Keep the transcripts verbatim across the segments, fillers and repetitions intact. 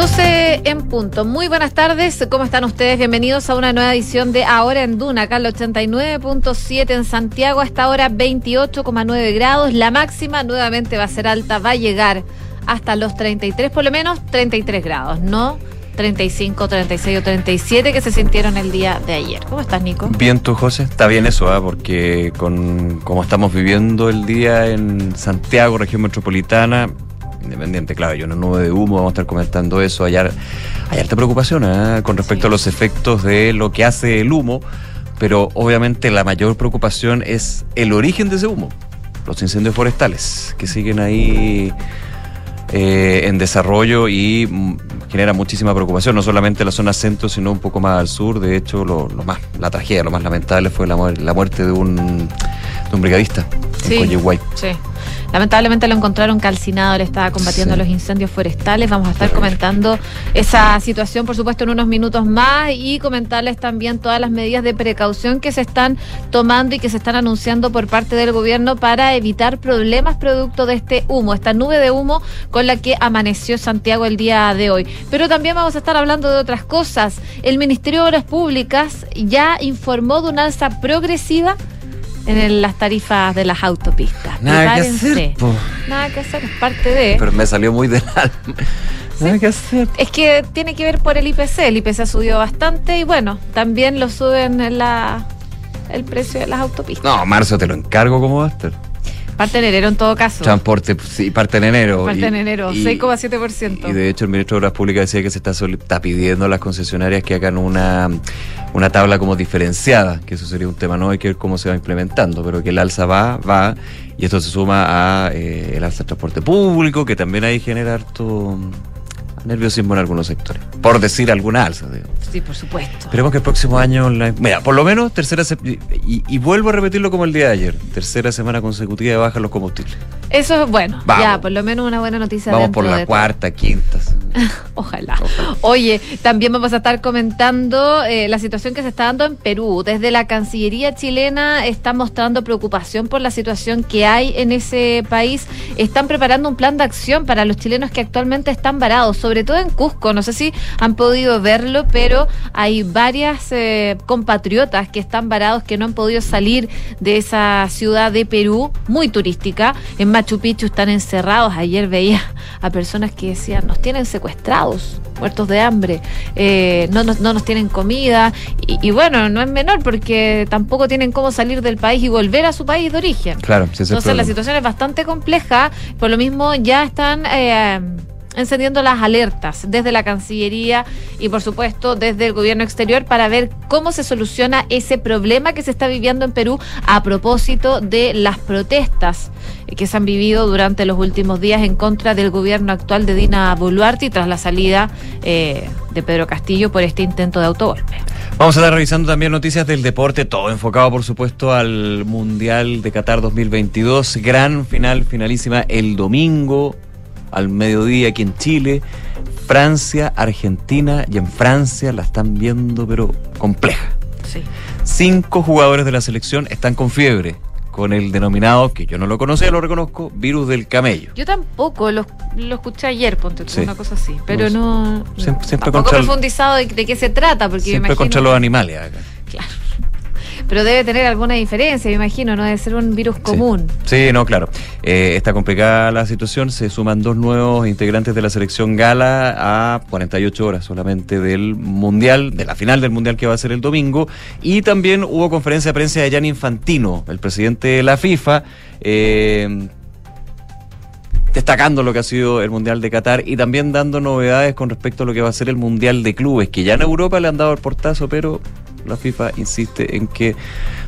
doce en punto. Muy buenas tardes, ¿cómo están ustedes? Bienvenidos a una nueva edición de Ahora en Duna, acá al ochenta y nueve punto siete en Santiago, hasta ahora veintiocho coma nueve grados, la máxima nuevamente va a ser alta, va a llegar hasta los treinta y tres, por lo menos treinta y tres grados, ¿no? treinta y cinco, treinta y seis o treinta y siete que se sintieron el día de ayer. ¿Cómo estás, Nico? Bien, tú, José. Está bien eso, ¿eh? Porque con como estamos viviendo el día en Santiago, región metropolitana, independiente, claro, hay una nube de humo, vamos a estar comentando eso. Hay, hay harta preocupación, ¿eh? Con respecto sí. a los efectos de lo que hace el humo, pero obviamente la mayor preocupación es el origen de ese humo, los incendios forestales que siguen ahí eh, en desarrollo y genera muchísima preocupación, no solamente en la zona centro, sino un poco más al sur. De hecho, lo, lo más, la tragedia, lo más lamentable fue la, la muerte de un, de un brigadista sí, en Colliguay. Sí. Lamentablemente lo encontraron calcinado, le estaba combatiendo sí. los incendios forestales. Vamos a estar comentando esa situación, por supuesto, en unos minutos más, y comentarles también todas las medidas de precaución que se están tomando y que se están anunciando por parte del gobierno para evitar problemas producto de este humo, esta nube de humo con la que amaneció Santiago el día de hoy. Pero también vamos a estar hablando de otras cosas. El Ministerio de Obras Públicas ya informó de una alza progresiva en el, las tarifas de las autopistas. Nada que hacer, po. Nada que hacer, es parte de... Pero me salió muy del alma. Sí. Nada que hacer. Es que tiene que ver por el I P C. El I P C subió bastante y bueno, también lo suben en la, el precio de las autopistas. No, marzo te lo encargo, como va a estar. Parte en enero en todo caso. Transporte, sí, parte en enero. Parte y, en enero, seis coma siete por ciento. Y de hecho el ministro de Obras Públicas decía que se está, está pidiendo a las concesionarias que hagan una, una tabla como diferenciada, que eso sería un tema, no hay que ver cómo se va implementando, pero que el alza va, va, y esto se suma a eh, el alza del transporte público, que también ahí genera harto nerviosismo en algunos sectores, por decir alguna alza, digo. Sí, por supuesto. Esperemos que el próximo año, la, mira, por lo menos tercera y, y vuelvo a repetirlo como el día de ayer, tercera semana consecutiva de baja en los combustibles. Eso es bueno. Vamos. Ya, por lo menos una buena noticia. Vamos por la de cuarta, quinta. Ojalá. Ojalá. Oye, también vamos a estar comentando eh, la situación que se está dando en Perú. Desde la Cancillería chilena está mostrando preocupación por la situación que hay en ese país. Están preparando un plan de acción para los chilenos que actualmente están varados, sobre todo en Cusco. No sé si han podido verlo, pero hay varias eh, compatriotas que están varados, que no han podido salir de esa ciudad de Perú, muy turística. En Machu Picchu están encerrados. Ayer veía a personas que decían, nos tienen secuestrados, muertos de hambre, eh, no, nos, no nos tienen comida, y, y bueno, no es menor, porque tampoco tienen cómo salir del país y volver a su país de origen. Claro, sí, entonces problema. La situación es bastante compleja, por lo mismo ya están... Eh, encendiendo las alertas desde la Cancillería y por supuesto desde el gobierno exterior para ver cómo se soluciona ese problema que se está viviendo en Perú a propósito de las protestas que se han vivido durante los últimos días en contra del gobierno actual de Dina Boluarte y tras la salida eh, de Pedro Castillo por este intento de autogolpe. Vamos a estar revisando también noticias del deporte, todo enfocado por supuesto al Mundial de Qatar dos mil veintidós, gran final, finalísima el domingo al mediodía aquí en Chile, Francia, Argentina, y en Francia la están viendo pero compleja. Sí. Cinco jugadores de la selección están con fiebre, con el denominado, que yo no lo conocía, lo reconozco, virus del camello. Yo tampoco, lo, lo escuché ayer, ponte tú, sí. una cosa así, pero no... no siempre, siempre tampoco he profundizado de, de qué se trata, porque siempre me imagino... contra los animales acá. Claro. Pero debe tener alguna diferencia, me imagino, no debe ser un virus común. Sí, sí no, claro. Eh, está complicada la situación, se suman dos nuevos integrantes de la selección gala a cuarenta y ocho horas solamente del Mundial, de la final del Mundial que va a ser el domingo, y también hubo conferencia de prensa de Gianni Infantino, el presidente de la FIFA, eh, destacando lo que ha sido el Mundial de Qatar y también dando novedades con respecto a lo que va a ser el Mundial de Clubes, que ya en Europa le han dado el portazo, pero... la FIFA insiste en que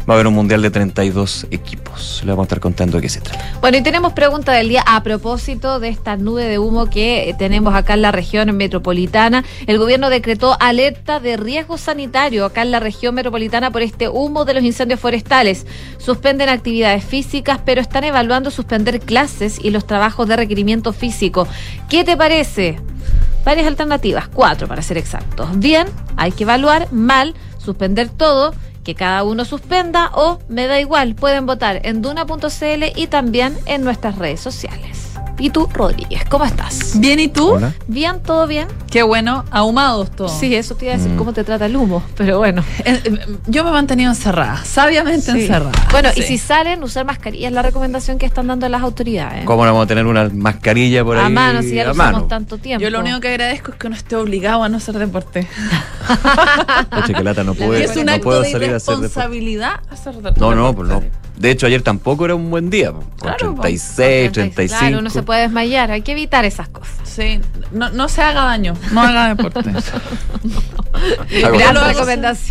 va a haber un mundial de treinta y dos equipos. Le vamos a estar contando de qué se trata. Bueno, y tenemos pregunta del día a propósito de esta nube de humo que tenemos acá en la región metropolitana. El gobierno decretó alerta de riesgo sanitario acá en la región metropolitana por este humo de los incendios forestales. Suspenden actividades físicas, pero están evaluando suspender clases y los trabajos de requerimiento físico. ¿Qué te parece? Varias alternativas, cuatro para ser exactos. Bien, hay que evaluar, mal, suspender todo, que cada uno suspenda o me da igual. Pueden votar en duna punto cl y también en nuestras redes sociales. ¿Y tú, Rodríguez? ¿Cómo estás? Bien, ¿y tú? Hola. Bien, todo bien. Qué bueno, ahumados todos. Sí, eso te iba a decir, mm. cómo te trata el humo, pero bueno. Yo me he mantenido encerrada, sabiamente sí. encerrada. Bueno, sí. y si salen, usar mascarilla es la recomendación que están dando las autoridades. ¿Cómo no vamos a tener una mascarilla por a ahí? A mano, si ya lo usamos tanto tiempo. Yo lo único que agradezco es que uno esté obligado a no hacer deporte. Oye, que lata, no puedo, es un no acto puedo de salir a hacer responsabilidad hacer deporte. No, no, pues no. De hecho, ayer tampoco era un buen día. Con claro, treinta y seis, treinta y cinco. Claro, uno se puede desmayar. Hay que evitar esas cosas. Sí. No, no se haga daño. No haga deporte. hago, Yo lo hago,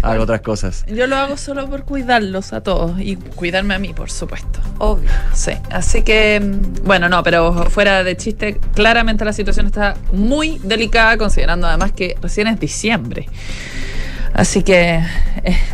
hago otras cosas. Yo lo hago solo por cuidarlos a todos. Y cuidarme a mí, por supuesto. Obvio. Sí. Así que, bueno, no, pero fuera de chiste, claramente la situación está muy delicada, considerando además que recién es diciembre. Así que,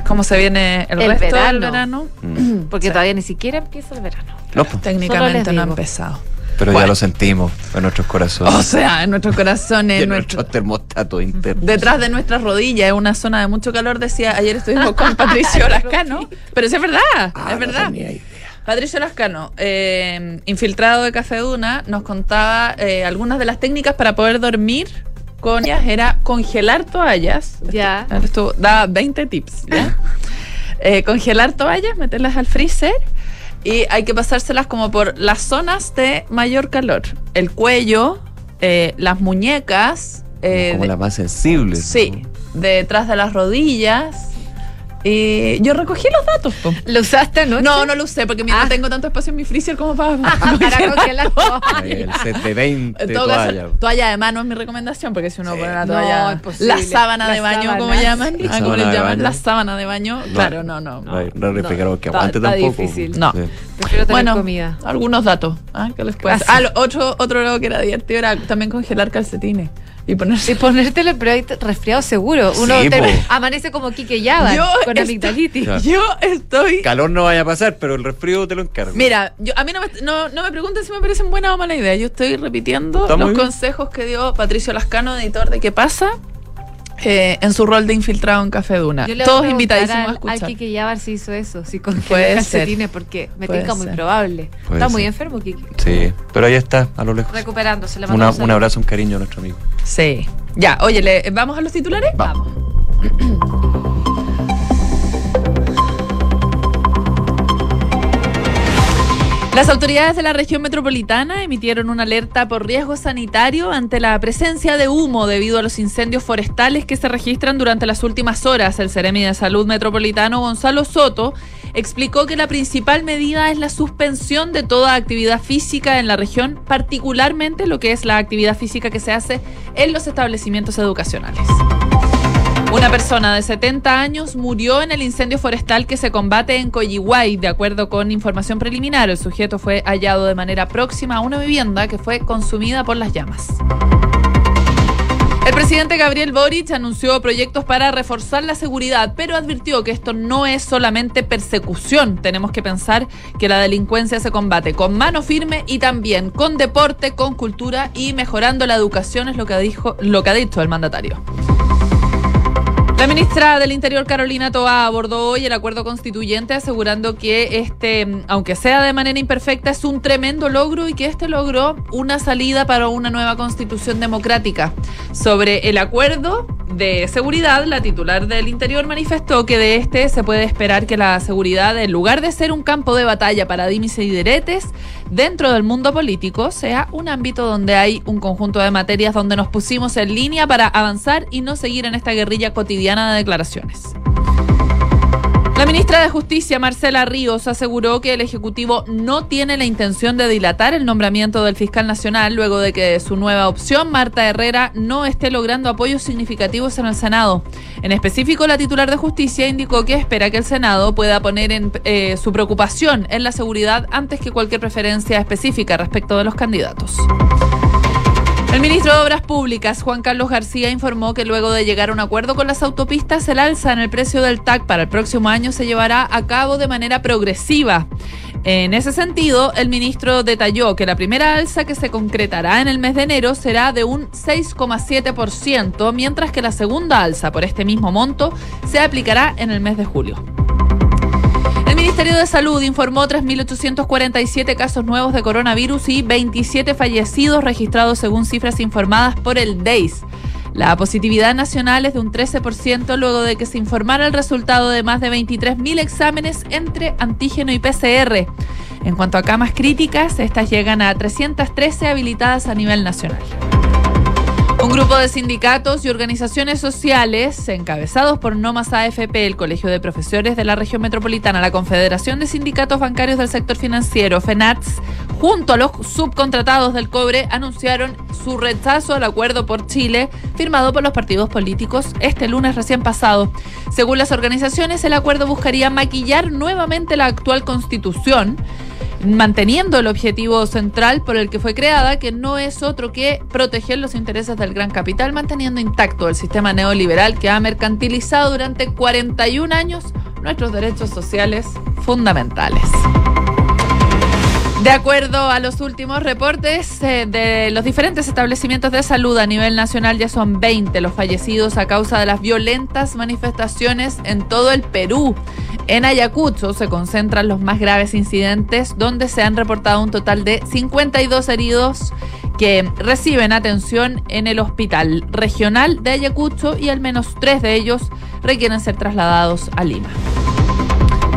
¿cómo se viene el, el resto verano. del verano? Mm. Porque sí. todavía ni siquiera empieza el verano. No, pues. Técnicamente no ha empezado. Pero bueno. ya lo sentimos en nuestros corazones. O sea, en nuestros corazones. en nuestro, nuestro termostato interno. Detrás de nuestras rodillas, es una zona de mucho calor. Decía, ayer estuvimos con Patricio Lascano. Pero eso es verdad, ah, es verdad. No tenía idea. Patricio Lascano, eh, infiltrado de Café Duna, nos contaba eh, algunas de las técnicas para poder dormir. Con ellas era congelar toallas. Ya. Esto, esto da veinte tips, ¿ya? eh, congelar toallas, meterlas al freezer. Y hay que pasárselas como por las zonas de mayor calor. El cuello, eh, las muñecas. Eh, como de, las más sensibles. Sí, ¿no? Detrás de las rodillas. Eh, yo recogí los datos. Po. ¿Lo usaste anoche? No, no lo usé porque ah. no tengo tanto espacio en mi freezer como para, para, para congelar toallas. El set de veinte toallas. Toalla de mano es mi recomendación, porque si uno sí. pone la toalla, no, la sábana la de baño, sábana. como llaman, la, ah, como les llaman la sábana de baño, no, claro, no, no. No, no, no, no que aguante está, tampoco. Está difícil. No. Sí. Prefiero tener bueno, comida. Algunos datos ¿eh? que les puedas. Ah, lo, otro otro lado que era divertido era también congelar calcetines. Y, y ponértelo, pero hay resfriado seguro. Uno sí, te amanece como Quique Yaba con amigdalitis. Claro. Yo estoy. Calor no vaya a pasar, pero el resfrío te lo encargo. Mira, yo, a mí no me, no, no me pregunten si me parecen buena o mala idea. Yo estoy repitiendo los bien? consejos que dio Patricio Lascano, editor de ¿Qué pasa? Eh, en su rol de infiltrado en Café Duna. Todos invitadísimos a escuchar. Al Quique Yávar si hizo eso, si con calcetines, porque me tinca muy probable. Puede está ser. muy enfermo, Quique. Sí, pero ahí está, a lo lejos. Recuperándose. Le Una, un abrazo, un cariño a nuestro amigo. Sí. Ya, oye, ¿le, ¿vamos a los titulares? Vamos. Las autoridades de la región metropolitana emitieron una alerta por riesgo sanitario ante la presencia de humo debido a los incendios forestales que se registran durante las últimas horas. El Ceremi de Salud Metropolitano, Gonzalo Soto, explicó que la principal medida es la suspensión de toda actividad física en la región, particularmente lo que es la actividad física que se hace en los establecimientos educacionales. Una persona de setenta años murió en el incendio forestal que se combate en Colliguay. De acuerdo con información preliminar, el sujeto fue hallado de manera próxima a una vivienda que fue consumida por las llamas. El presidente Gabriel Boric anunció proyectos para reforzar la seguridad, pero advirtió que esto no es solamente persecución. Tenemos que pensar que la delincuencia se combate con mano firme y también con deporte, con cultura y mejorando la educación, es lo que dijo, lo que ha dicho el mandatario. La ministra del Interior, Carolina Toá, abordó hoy el acuerdo constituyente asegurando que este, aunque sea de manera imperfecta, es un tremendo logro y que este logró una salida para una nueva constitución democrática. Sobre el acuerdo de seguridad, la titular del Interior manifestó que de este se puede esperar que la seguridad, en lugar de ser un campo de batalla para dimes y diretes dentro del mundo político, sea un ámbito donde hay un conjunto de materias donde nos pusimos en línea para avanzar y no seguir en esta guerrilla cotidiana de declaraciones. La ministra de Justicia, Marcela Ríos, aseguró que el Ejecutivo no tiene la intención de dilatar el nombramiento del fiscal nacional luego de que su nueva opción, Marta Herrera, no esté logrando apoyos significativos en el Senado. En específico, la titular de Justicia indicó que espera que el Senado pueda poner en, eh, su preocupación en la seguridad antes que cualquier preferencia específica respecto de los candidatos. El ministro de Obras Públicas, Juan Carlos García, informó que luego de llegar a un acuerdo con las autopistas, el alza en el precio del T A C para el próximo año se llevará a cabo de manera progresiva. En ese sentido, el ministro detalló que la primera alza que se concretará en el mes de enero será de un seis coma siete por ciento, mientras que la segunda alza por este mismo monto se aplicará en el mes de julio. El Ministerio de Salud informó tres mil ochocientos cuarenta y siete casos nuevos de coronavirus y veintisiete fallecidos registrados según cifras informadas por el D E I S. La positividad nacional es de un trece por ciento luego de que se informara el resultado de más de veintitrés mil exámenes entre antígeno y P C R. En cuanto a camas críticas, estas llegan a trescientas trece habilitadas a nivel nacional. Un grupo de sindicatos y organizaciones sociales, encabezados por No Más A F P, el Colegio de Profesores de la Región Metropolitana, la Confederación de Sindicatos Bancarios del Sector Financiero, FENATS, junto a los subcontratados del cobre, anunciaron su rechazo al acuerdo por Chile, firmado por los partidos políticos este lunes recién pasado. Según las organizaciones, el acuerdo buscaría maquillar nuevamente la actual Constitución, manteniendo el objetivo central por el que fue creada, que no es otro que proteger los intereses del gran capital, manteniendo intacto el sistema neoliberal que ha mercantilizado durante cuarenta y un años nuestros derechos sociales fundamentales. De acuerdo a los últimos reportes eh, de los diferentes establecimientos de salud a nivel nacional, ya son veinte los fallecidos a causa de las violentas manifestaciones en todo el Perú. En Ayacucho se concentran los más graves incidentes, donde se han reportado un total de cincuenta y dos heridos que reciben atención en el Hospital Regional de Ayacucho, y al menos tres de ellos requieren ser trasladados a Lima.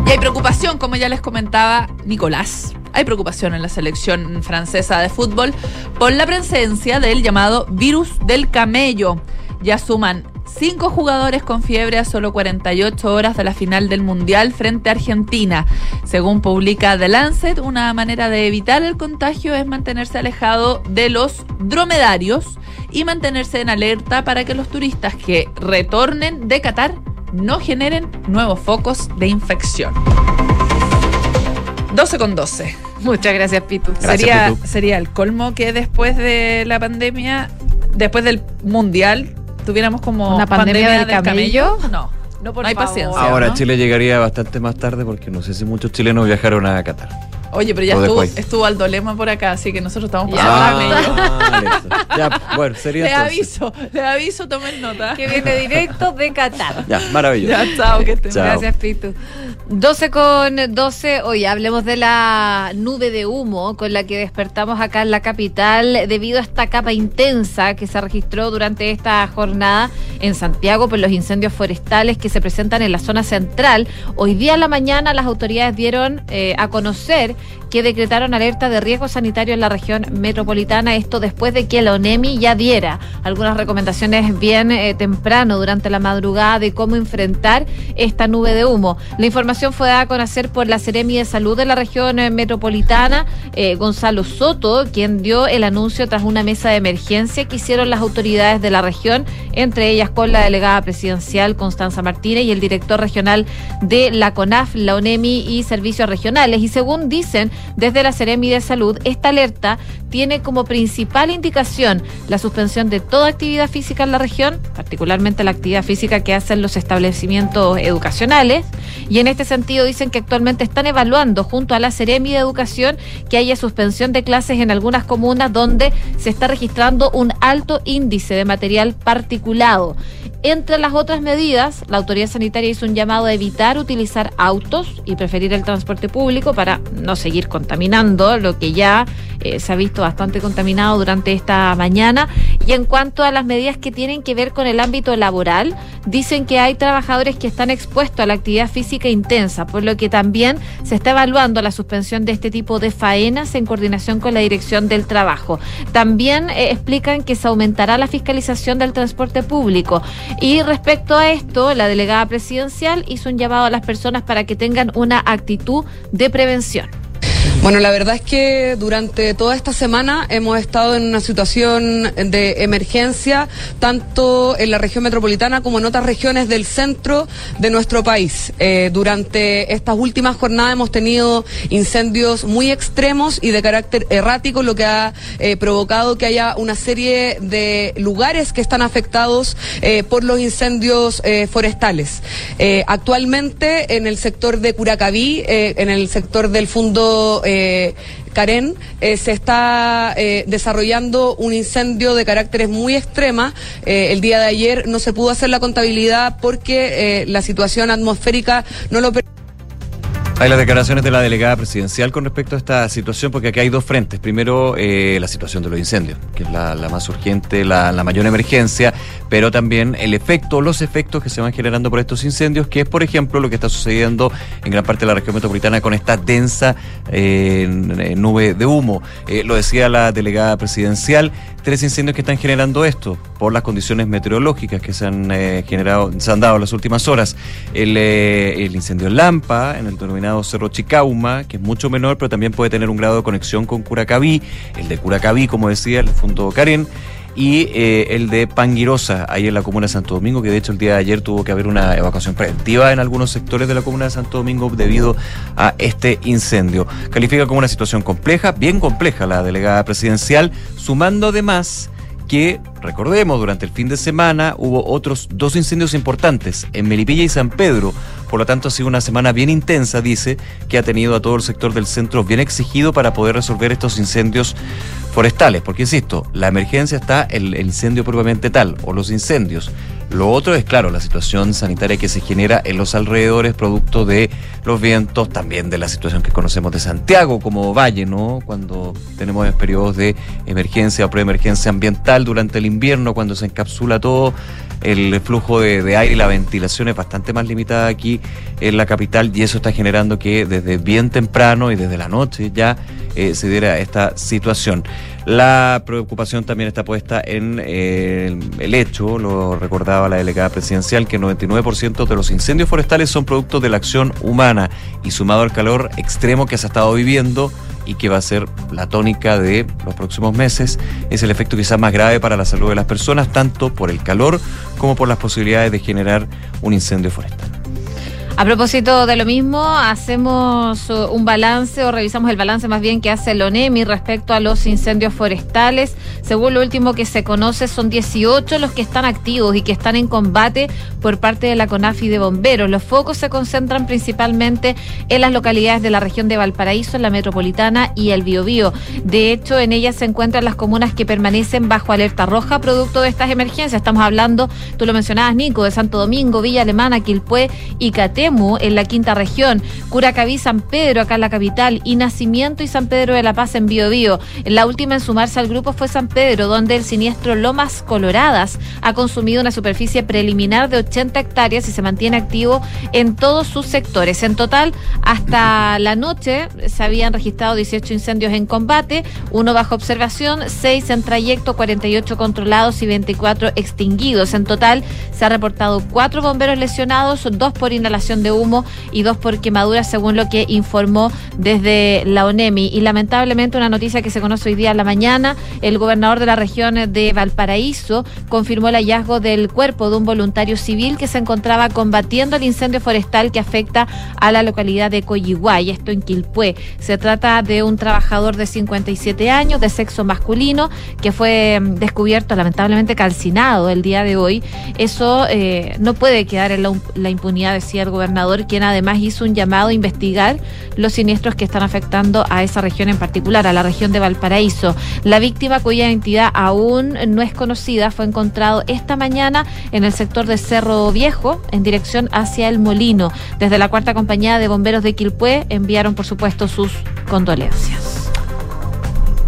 Y hay preocupación, como ya les comentaba Nicolás. Hay preocupación en la selección francesa de fútbol por la presencia del llamado virus del camello. Ya suman cinco jugadores con fiebre a solo cuarenta y ocho horas de la final del Mundial frente a Argentina. Según publica The Lancet, una manera de evitar el contagio es mantenerse alejado de los dromedarios y mantenerse en alerta para que los turistas que retornen de Qatar no generen nuevos focos de infección. doce con doce. Muchas gracias, Pitu. Gracias, sería, Pitu. Sería el colmo que después de la pandemia, después del Mundial, tuviéramos como una pandemia, pandemia del, del camello. camello. No, no, por no hay favor. Paciencia. Ahora, ¿no? Chile llegaría bastante más tarde porque no sé si muchos chilenos viajaron a Qatar. Oye, pero ya estuvo, estuvo Aldo Lema por acá, así que nosotros estamos pasando ah, la ya, bueno, sería Les entonces. aviso, les aviso, tomen nota. Que viene directo de Qatar. Ya, maravilloso. Ya, chao, que estén. Gracias, Pitu. doce con doce, hoy hablemos de la nube de humo con la que despertamos acá en la capital debido a esta capa intensa que se registró durante esta jornada en Santiago por los incendios forestales que se presentan en la zona central. Hoy día en la mañana las autoridades dieron eh, a conocer que decretaron alerta de riesgo sanitario en la región metropolitana, esto después de que la ONEMI ya diera algunas recomendaciones bien eh, temprano durante la madrugada de cómo enfrentar esta nube de humo. La información fue dada a conocer por la Seremi de Salud de la región eh, metropolitana, eh, Gonzalo Soto, quien dio el anuncio tras una mesa de emergencia que hicieron las autoridades de la región, entre ellas con la delegada presidencial Constanza Martínez y el director regional de la CONAF, la ONEMI y servicios regionales. Y según dicen desde la Seremi de Salud, esta alerta tiene como principal indicación la suspensión de toda actividad física en la región, particularmente la actividad física que hacen los establecimientos educacionales, y en este sentido dicen que actualmente están evaluando junto a la Seremi de Educación que haya suspensión de clases en algunas comunas donde se está registrando un alto índice de material particulado. Entre las otras medidas, la autoridad sanitaria hizo un llamado a evitar utilizar autos y preferir el transporte público para no seguir contaminando lo que ya eh, se ha visto bastante contaminado durante esta mañana. Y en cuanto a las medidas que tienen que ver con el ámbito laboral, dicen que hay trabajadores que están expuestos a la actividad física intensa, por lo que también se está evaluando la suspensión de este tipo de faenas en coordinación con la Dirección del Trabajo. También eh, explican que se aumentará la fiscalización del transporte público. Y respecto a esto, la delegada presidencial hizo un llamado a las personas para que tengan una actitud de prevención. Bueno, la verdad es que durante toda esta semana hemos estado en una situación de emergencia, tanto en la región metropolitana como en otras regiones del centro de nuestro país. Eh, durante estas últimas jornadas hemos tenido incendios muy extremos y de carácter errático, lo que ha eh, provocado que haya una serie de lugares que están afectados eh, por los incendios eh, forestales. Eh, actualmente en el sector de Curacaví, eh, en el sector del fondo Eh, Karen, eh, se está eh, desarrollando un incendio de caracteres muy extrema. Eh, el día de ayer no se pudo hacer la contabilidad porque eh, la situación atmosférica no lo permitió. Hay las declaraciones de la delegada presidencial con respecto a esta situación, porque aquí hay dos frentes. Primero, eh, la situación de los incendios, que es la, la más urgente, la, la mayor emergencia, pero también el efecto, los efectos que se van generando por estos incendios, que es, por ejemplo, lo que está sucediendo en gran parte de la región metropolitana con esta densa eh, nube de humo. Eh, lo decía la delegada presidencial, tres incendios que están generando esto por las condiciones meteorológicas que se han eh, generado, se han dado en las últimas horas. El, eh, el incendio en Lampa, en el denominado Cerro Chicauma, que es mucho menor, pero también puede tener un grado de conexión con Curacaví, el de Curacaví, como decía, el Fundo Karen, y eh, el de Panguirosa, ahí en la comuna de Santo Domingo, que de hecho el día de ayer tuvo que haber una evacuación preventiva en algunos sectores de la comuna de Santo Domingo debido a este incendio. Califica como una situación compleja, bien compleja, la delegada presidencial, sumando además que, recordemos, durante el fin de semana hubo otros dos incendios importantes en Melipilla y San Pedro. Por lo tanto, ha sido una semana bien intensa, dice, que ha tenido a todo el sector del centro bien exigido para poder resolver estos incendios forestales. Porque, insisto, la emergencia está el incendio propiamente tal, o los incendios. Lo otro es, claro, la situación sanitaria que se genera en los alrededores, producto de los vientos, también de la situación que conocemos de Santiago como valle, ¿no? Cuando tenemos periodos de emergencia o preemergencia ambiental durante el invierno, cuando se encapsula todo, el flujo de, de aire y la ventilación es bastante más limitada aquí en la capital, y eso está generando que desde bien temprano y desde la noche ya eh, se diera esta situación. La preocupación también está puesta en eh, el hecho, lo recordaba la delegada presidencial, que el noventa y nueve por ciento de los incendios forestales son producto de la acción humana, y sumado al calor extremo que se ha estado viviendo y que va a ser la tónica de los próximos meses, es el efecto quizás más grave para la salud de las personas, tanto por el calor como por las posibilidades de generar un incendio forestal. A propósito de lo mismo, hacemos un balance, o revisamos el balance más bien, que hace el ONEMI respecto a los incendios forestales. Según lo último que se conoce, son dieciocho los que están activos y que están en combate por parte de la CONAF y de bomberos. Los focos se concentran principalmente en las localidades de la región de Valparaíso, en la metropolitana y el Biobío. De hecho, en ellas se encuentran las comunas que permanecen bajo alerta roja producto de estas emergencias. Estamos hablando, tú lo mencionabas, Nico, de Santo Domingo, Villa Alemana, Quilpué y Catemo, en la quinta región, Curacaví, San Pedro, acá en la capital, y Nacimiento y San Pedro de la Paz en Biobío. La última en sumarse al grupo fue San Pedro, donde el siniestro Lomas Coloradas ha consumido una superficie preliminar de ochenta hectáreas y se mantiene activo en todos sus sectores. En total, hasta la noche se habían registrado dieciocho incendios en combate, uno bajo observación, seis en trayecto, cuarenta y ocho controlados y veinticuatro extinguidos. En total, se ha reportado cuatro bomberos lesionados, dos por inhalación de humo y dos por quemaduras, según lo que informó desde la ONEMI. Y lamentablemente, una noticia que se conoce hoy día en la mañana, el gobernador de la región de Valparaíso confirmó el hallazgo del cuerpo de un voluntario civil que se encontraba combatiendo el incendio forestal que afecta a la localidad de Colliguay, esto en Quilpué. Se trata de un trabajador de cincuenta y siete años, de sexo masculino, que fue descubierto lamentablemente calcinado el día de hoy. Eso eh, no puede quedar en la, la impunidad, decía el gobernador gobernador, quien además hizo un llamado a investigar los siniestros que están afectando a esa región en particular, a la región de Valparaíso. La víctima, cuya identidad aún no es conocida, fue encontrado esta mañana en el sector de Cerro Viejo, en dirección hacia El Molino. Desde la cuarta compañía de bomberos de Quilpué enviaron, por supuesto, sus condolencias.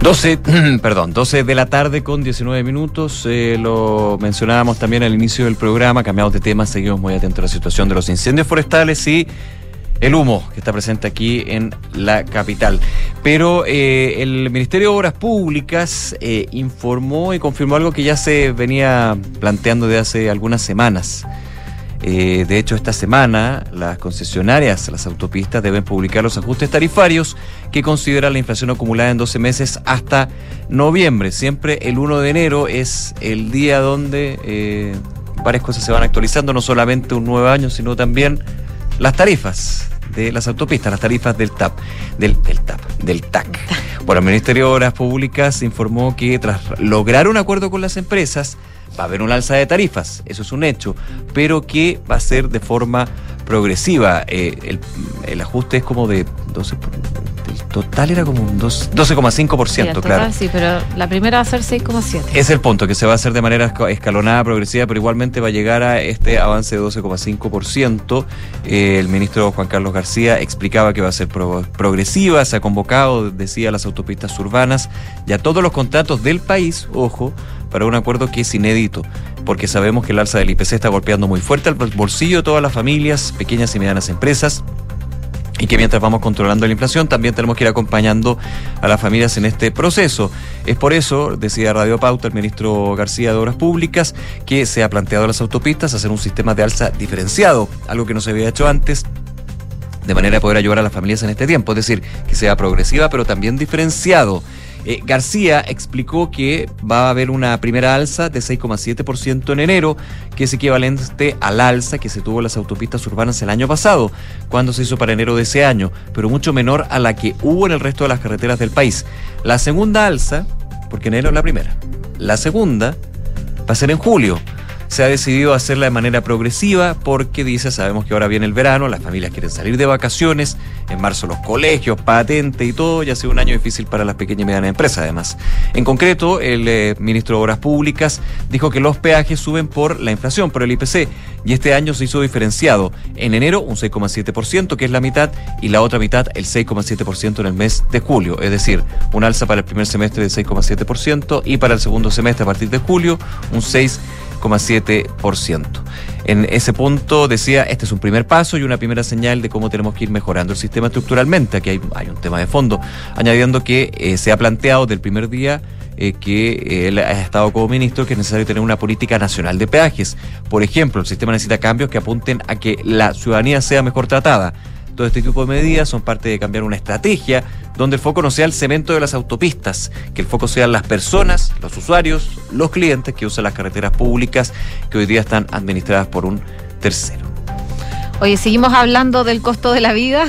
doce, perdón, doce de la tarde con diecinueve minutos, eh, lo mencionábamos también al inicio del programa, cambiamos de tema, seguimos muy atentos a la situación de los incendios forestales y el humo que está presente aquí en la capital. Pero eh, el Ministerio de Obras Públicas eh, informó y confirmó algo que ya se venía planteando desde hace algunas semanas. Eh, de hecho, esta semana las concesionarias, las autopistas, deben publicar los ajustes tarifarios que consideran la inflación acumulada en doce meses hasta noviembre. Siempre el primero de enero es el día donde eh, varias cosas se van actualizando, no solamente un nuevo año, sino también las tarifas de las autopistas, las tarifas del T A P, del, del T A P, del T A C. Bueno, el Ministerio de Obras Públicas informó que tras lograr un acuerdo con las empresas, va a haber un alza de tarifas, eso es un hecho, pero que va a ser de forma progresiva. Eh, el, el ajuste es como de doce por, del total era como un doce coma cinco por ciento, sí, claro. Total, sí, pero la primera va a ser seis coma siete por ciento. Es el punto, que se va a hacer de manera escalonada, progresiva, pero igualmente va a llegar a este avance de doce coma cinco por ciento. Eh, el ministro Juan Carlos García explicaba que va a ser pro progresiva, se ha convocado, decía, a las autopistas urbanas y a todos los contratos del país, ojo, para un acuerdo que es inédito, porque sabemos que el alza del I P C está golpeando muy fuerte al bolsillo de todas las familias, pequeñas y medianas empresas, y que mientras vamos controlando la inflación también tenemos que ir acompañando a las familias en este proceso. Es por eso, decía Radio Pauta, el ministro García de Obras Públicas, que se ha planteado a las autopistas hacer un sistema de alza diferenciado, algo que no se había hecho antes, de manera de poder ayudar a las familias en este tiempo, es decir, que sea progresiva pero también diferenciado. Eh, García explicó que va a haber una primera alza de seis coma siete por ciento en enero, que es equivalente al alza que se tuvo en las autopistas urbanas el año pasado, cuando se hizo para enero de ese año, pero mucho menor a la que hubo en el resto de las carreteras del país. La segunda alza, porque enero es la primera, la segunda va a ser en julio. Se ha decidido hacerla de manera progresiva porque, dice, sabemos que ahora viene el verano, las familias quieren salir de vacaciones, en marzo los colegios, patente y todo, y ha sido un año difícil para las pequeñas y medianas empresas además. En concreto, el eh, ministro de Obras Públicas dijo que los peajes suben por la inflación, por el I P C, y este año se hizo diferenciado. En enero un seis coma siete por ciento, que es la mitad, y la otra mitad el seis coma siete por ciento en el mes de julio, es decir, un alza para el primer semestre de seis coma siete por ciento y para el segundo semestre a partir de julio un seis coma siete por ciento. En ese punto decía, este es un primer paso y una primera señal de cómo tenemos que ir mejorando el sistema estructuralmente. Aquí hay, hay un tema de fondo, añadiendo que eh, se ha planteado del primer día eh, que él ha estado como ministro que es necesario tener una política nacional de peajes. Por ejemplo, el sistema necesita cambios que apunten a que la ciudadanía sea mejor tratada. Todo este tipo de medidas son parte de cambiar una estrategia donde el foco no sea el cemento de las autopistas, que el foco sean las personas, los usuarios, los clientes que usan las carreteras públicas que hoy día están administradas por un tercero. Oye, seguimos hablando del costo de la vida,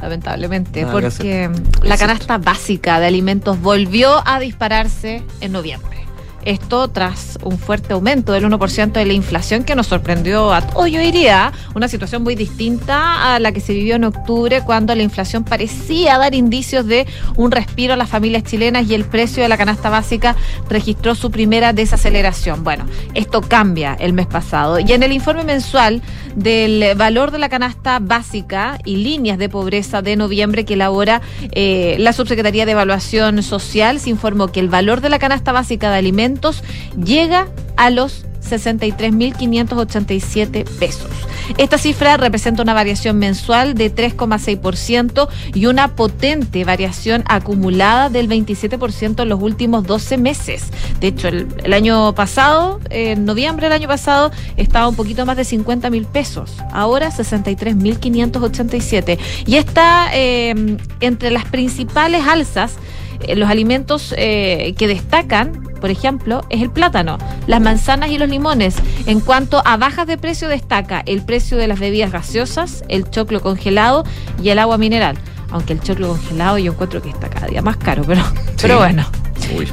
lamentablemente, Nada porque la canasta básica de alimentos volvió a dispararse en noviembre. Esto tras un fuerte aumento del uno por ciento de la inflación que nos sorprendió a todos, yo diría, una situación muy distinta a la que se vivió en octubre, cuando la inflación parecía dar indicios de un respiro a las familias chilenas y el precio de la canasta básica registró su primera desaceleración. Bueno, esto cambia el mes pasado. Y en el informe mensual del valor de la canasta básica y líneas de pobreza de noviembre que elabora eh, la Subsecretaría de Evaluación Social, se informó que el valor de la canasta básica de alimentos llega a los sesenta y tres mil quinientos ochenta y siete pesos. Esta cifra representa una variación mensual de tres coma seis por ciento y una potente variación acumulada del veintisiete por ciento en los últimos doce meses. De hecho, el, el año pasado, en noviembre del año pasado, estaba un poquito más de cincuenta mil pesos. Ahora sesenta y tres mil quinientos ochenta y siete. Y está eh, entre las principales alzas. Los alimentos eh, que destacan, por ejemplo, es el plátano, las manzanas y los limones. En cuanto a bajas de precio, destaca el precio de las bebidas gaseosas, el choclo congelado y el agua mineral. Aunque el choclo congelado yo encuentro que está cada día más caro, pero, sí. pero bueno. Uy.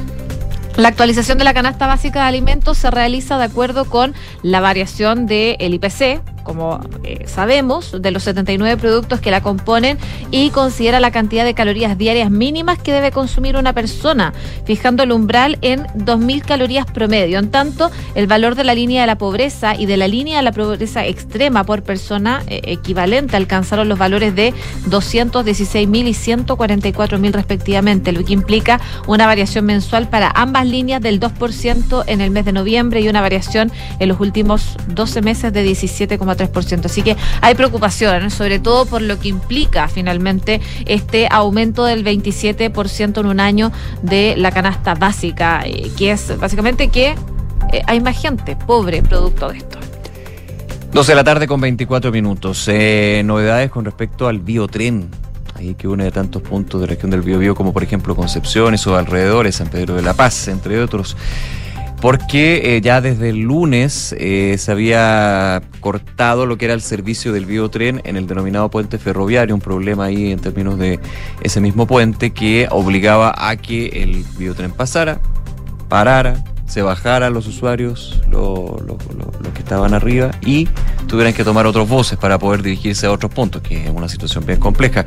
La actualización de la canasta básica de alimentos se realiza de acuerdo con la variación del I P C, como eh, sabemos, de los setenta y nueve productos que la componen, y considera la cantidad de calorías diarias mínimas que debe consumir una persona, fijando el umbral en dos mil calorías promedio. En tanto, el valor de la línea de la pobreza y de la línea de la pobreza extrema por persona eh, equivalente alcanzaron los valores de doscientos dieciséis mil y ciento cuarenta y cuatro mil respectivamente, lo que implica una variación mensual para ambas líneas del dos por ciento en el mes de noviembre y una variación en los últimos doce meses de diecisiete coma tres por ciento. Así que hay preocupación, sobre todo por lo que implica finalmente este aumento del veintisiete por ciento en un año de la canasta básica, que es básicamente que hay más gente pobre producto de esto. doce de la tarde con veinticuatro minutos. Eh, novedades con respecto al biotren, ahí que une de tantos puntos de la región del Biobío, como por ejemplo Concepción y sus alrededores, San Pedro de la Paz, entre otros, porque eh, ya desde el lunes eh, se había cortado lo que era el servicio del biotren en el denominado puente ferroviario, un problema ahí en términos de ese mismo puente que obligaba a que el biotren pasara, parara, se bajaran los usuarios, lo, lo, lo, los que estaban arriba, y tuvieran que tomar otros buses para poder dirigirse a otros puntos, que es una situación bien compleja.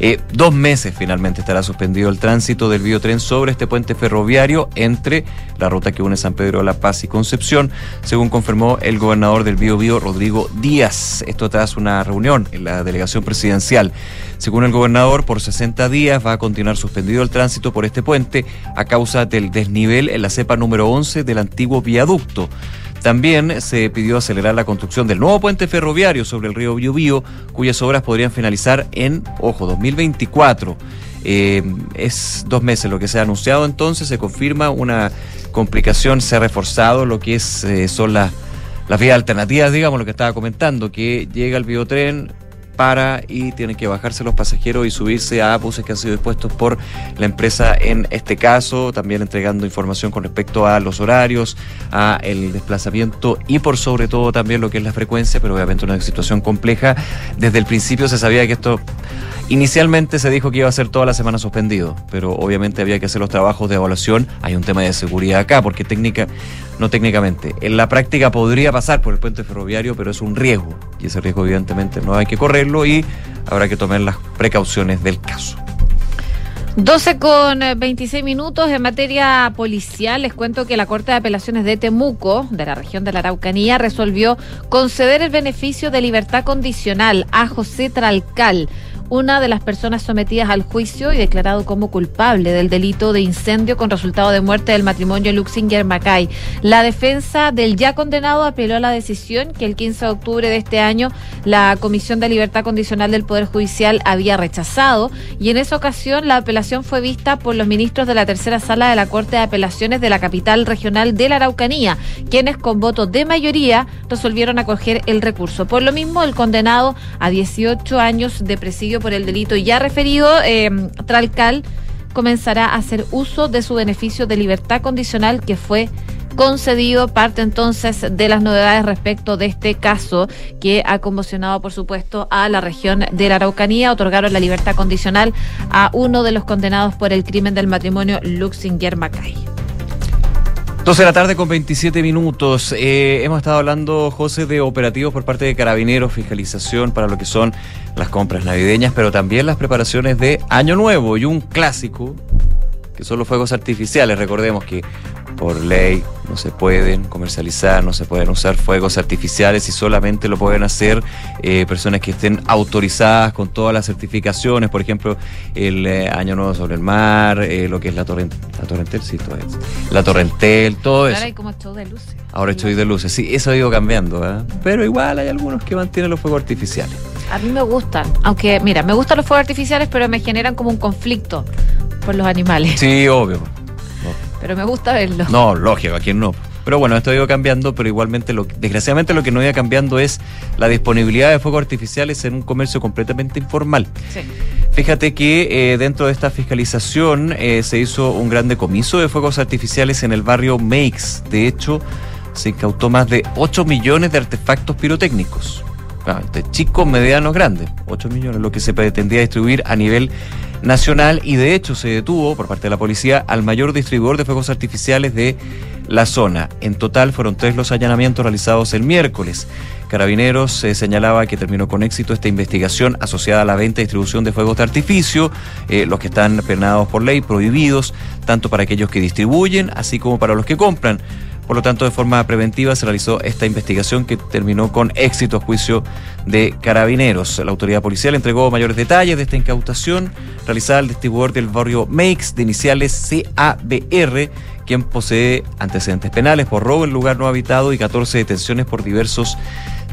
Eh, dos meses finalmente estará suspendido el tránsito del biotren sobre este puente ferroviario entre la ruta que une San Pedro de la Paz y Concepción, según confirmó el gobernador del Biobío, Rodrigo Díaz. Esto tras una reunión en la delegación presidencial. Según el gobernador, por sesenta días va a continuar suspendido el tránsito por este puente a causa del desnivel en la cepa número once del antiguo viaducto. También se pidió acelerar la construcción del nuevo puente ferroviario sobre el río Biobío, cuyas obras podrían finalizar en, ojo, dos mil veinticuatro. Eh, es dos meses lo que se ha anunciado, entonces se confirma una complicación, se ha reforzado lo que es, eh, son las, las vías alternativas, digamos, lo que estaba comentando, que llega el biotren, para y tienen que bajarse los pasajeros y subirse a buses que han sido dispuestos por la empresa en este caso, también entregando información con respecto a los horarios, a el desplazamiento y por sobre todo también lo que es la frecuencia, pero obviamente una situación compleja. Desde el principio se sabía que esto, inicialmente se dijo que iba a ser toda la semana suspendido, pero obviamente había que hacer los trabajos de evaluación. Hay un tema de seguridad acá, porque técnica, no técnicamente, en la práctica podría pasar por el puente ferroviario, pero es un riesgo, y ese riesgo evidentemente no hay que correr, y habrá que tomar las precauciones del caso. doce con veintiséis minutos. En materia policial, les cuento que la Corte de Apelaciones de Temuco, de la región de la Araucanía, resolvió conceder el beneficio de libertad condicional a José Tralcal, una de las personas sometidas al juicio y declarado como culpable del delito de incendio con resultado de muerte del matrimonio Luxinger Macay. La defensa del ya condenado apeló a la decisión que el quince de octubre de este año la Comisión de Libertad Condicional del Poder Judicial había rechazado, y en esa ocasión la apelación fue vista por los ministros de la tercera sala de la Corte de Apelaciones de la capital regional de la Araucanía, quienes con voto de mayoría resolvieron acoger el recurso. Por lo mismo, el condenado a dieciocho años de presidio por el delito ya referido, eh, Tralcal, comenzará a hacer uso de su beneficio de libertad condicional que fue concedido. Parte entonces de las novedades respecto de este caso, que ha conmocionado por supuesto a la región de la Araucanía. Otorgaron la libertad condicional a uno de los condenados por el crimen del matrimonio Luxinger Macay. doce de la tarde con veintisiete minutos. Eh, hemos estado hablando, José, de operativos por parte de Carabineros, fiscalización para lo que son las compras navideñas, pero también las preparaciones de Año Nuevo y un clásico, que son los fuegos artificiales. Recordemos que por ley no se pueden comercializar, no se pueden usar fuegos artificiales, y solamente lo pueden hacer eh, personas que estén autorizadas con todas las certificaciones. Por ejemplo, el eh, Año Nuevo sobre el mar, eh, lo que es la torrent, la torrentel, sí, todo eso. La torrentel, todo eso. Ahora hay como show de luces. Ahora show de luces, sí, eso ha ido cambiando, ¿eh? Pero igual hay algunos que mantienen los fuegos artificiales. A mí me gustan, aunque mira, me gustan los fuegos artificiales, pero me generan como un conflicto por los animales. Sí, obvio. Pero me gusta verlo. No, lógico, a quién no. Pero bueno, esto ha ido cambiando, pero igualmente, lo, desgraciadamente lo que no ha ido cambiando es la disponibilidad de fuegos artificiales en un comercio completamente informal. Sí. Fíjate que eh, dentro de esta fiscalización eh, se hizo un gran decomiso de fuegos artificiales en el barrio Meix. De hecho, se incautó más de ocho millones de artefactos pirotécnicos. Ah, de chicos, medianos, grandes. ocho millones, lo que se pretendía distribuir a nivel nacional, y de hecho se detuvo por parte de la policía al mayor distribuidor de fuegos artificiales de la zona. En total fueron tres los allanamientos realizados el miércoles. Carabineros se eh, señalaba que terminó con éxito esta investigación asociada a la venta y distribución de fuegos de artificio, eh, los que están penados por ley, prohibidos, tanto para aquellos que distribuyen, así como para los que compran. Por lo tanto, de forma preventiva se realizó esta investigación que terminó con éxito a juicio de Carabineros. La autoridad policial entregó mayores detalles de esta incautación realizada al distribuidor del barrio Meix, de iniciales C A B R, quien posee antecedentes penales por robo en lugar no habitado y catorce detenciones por diversos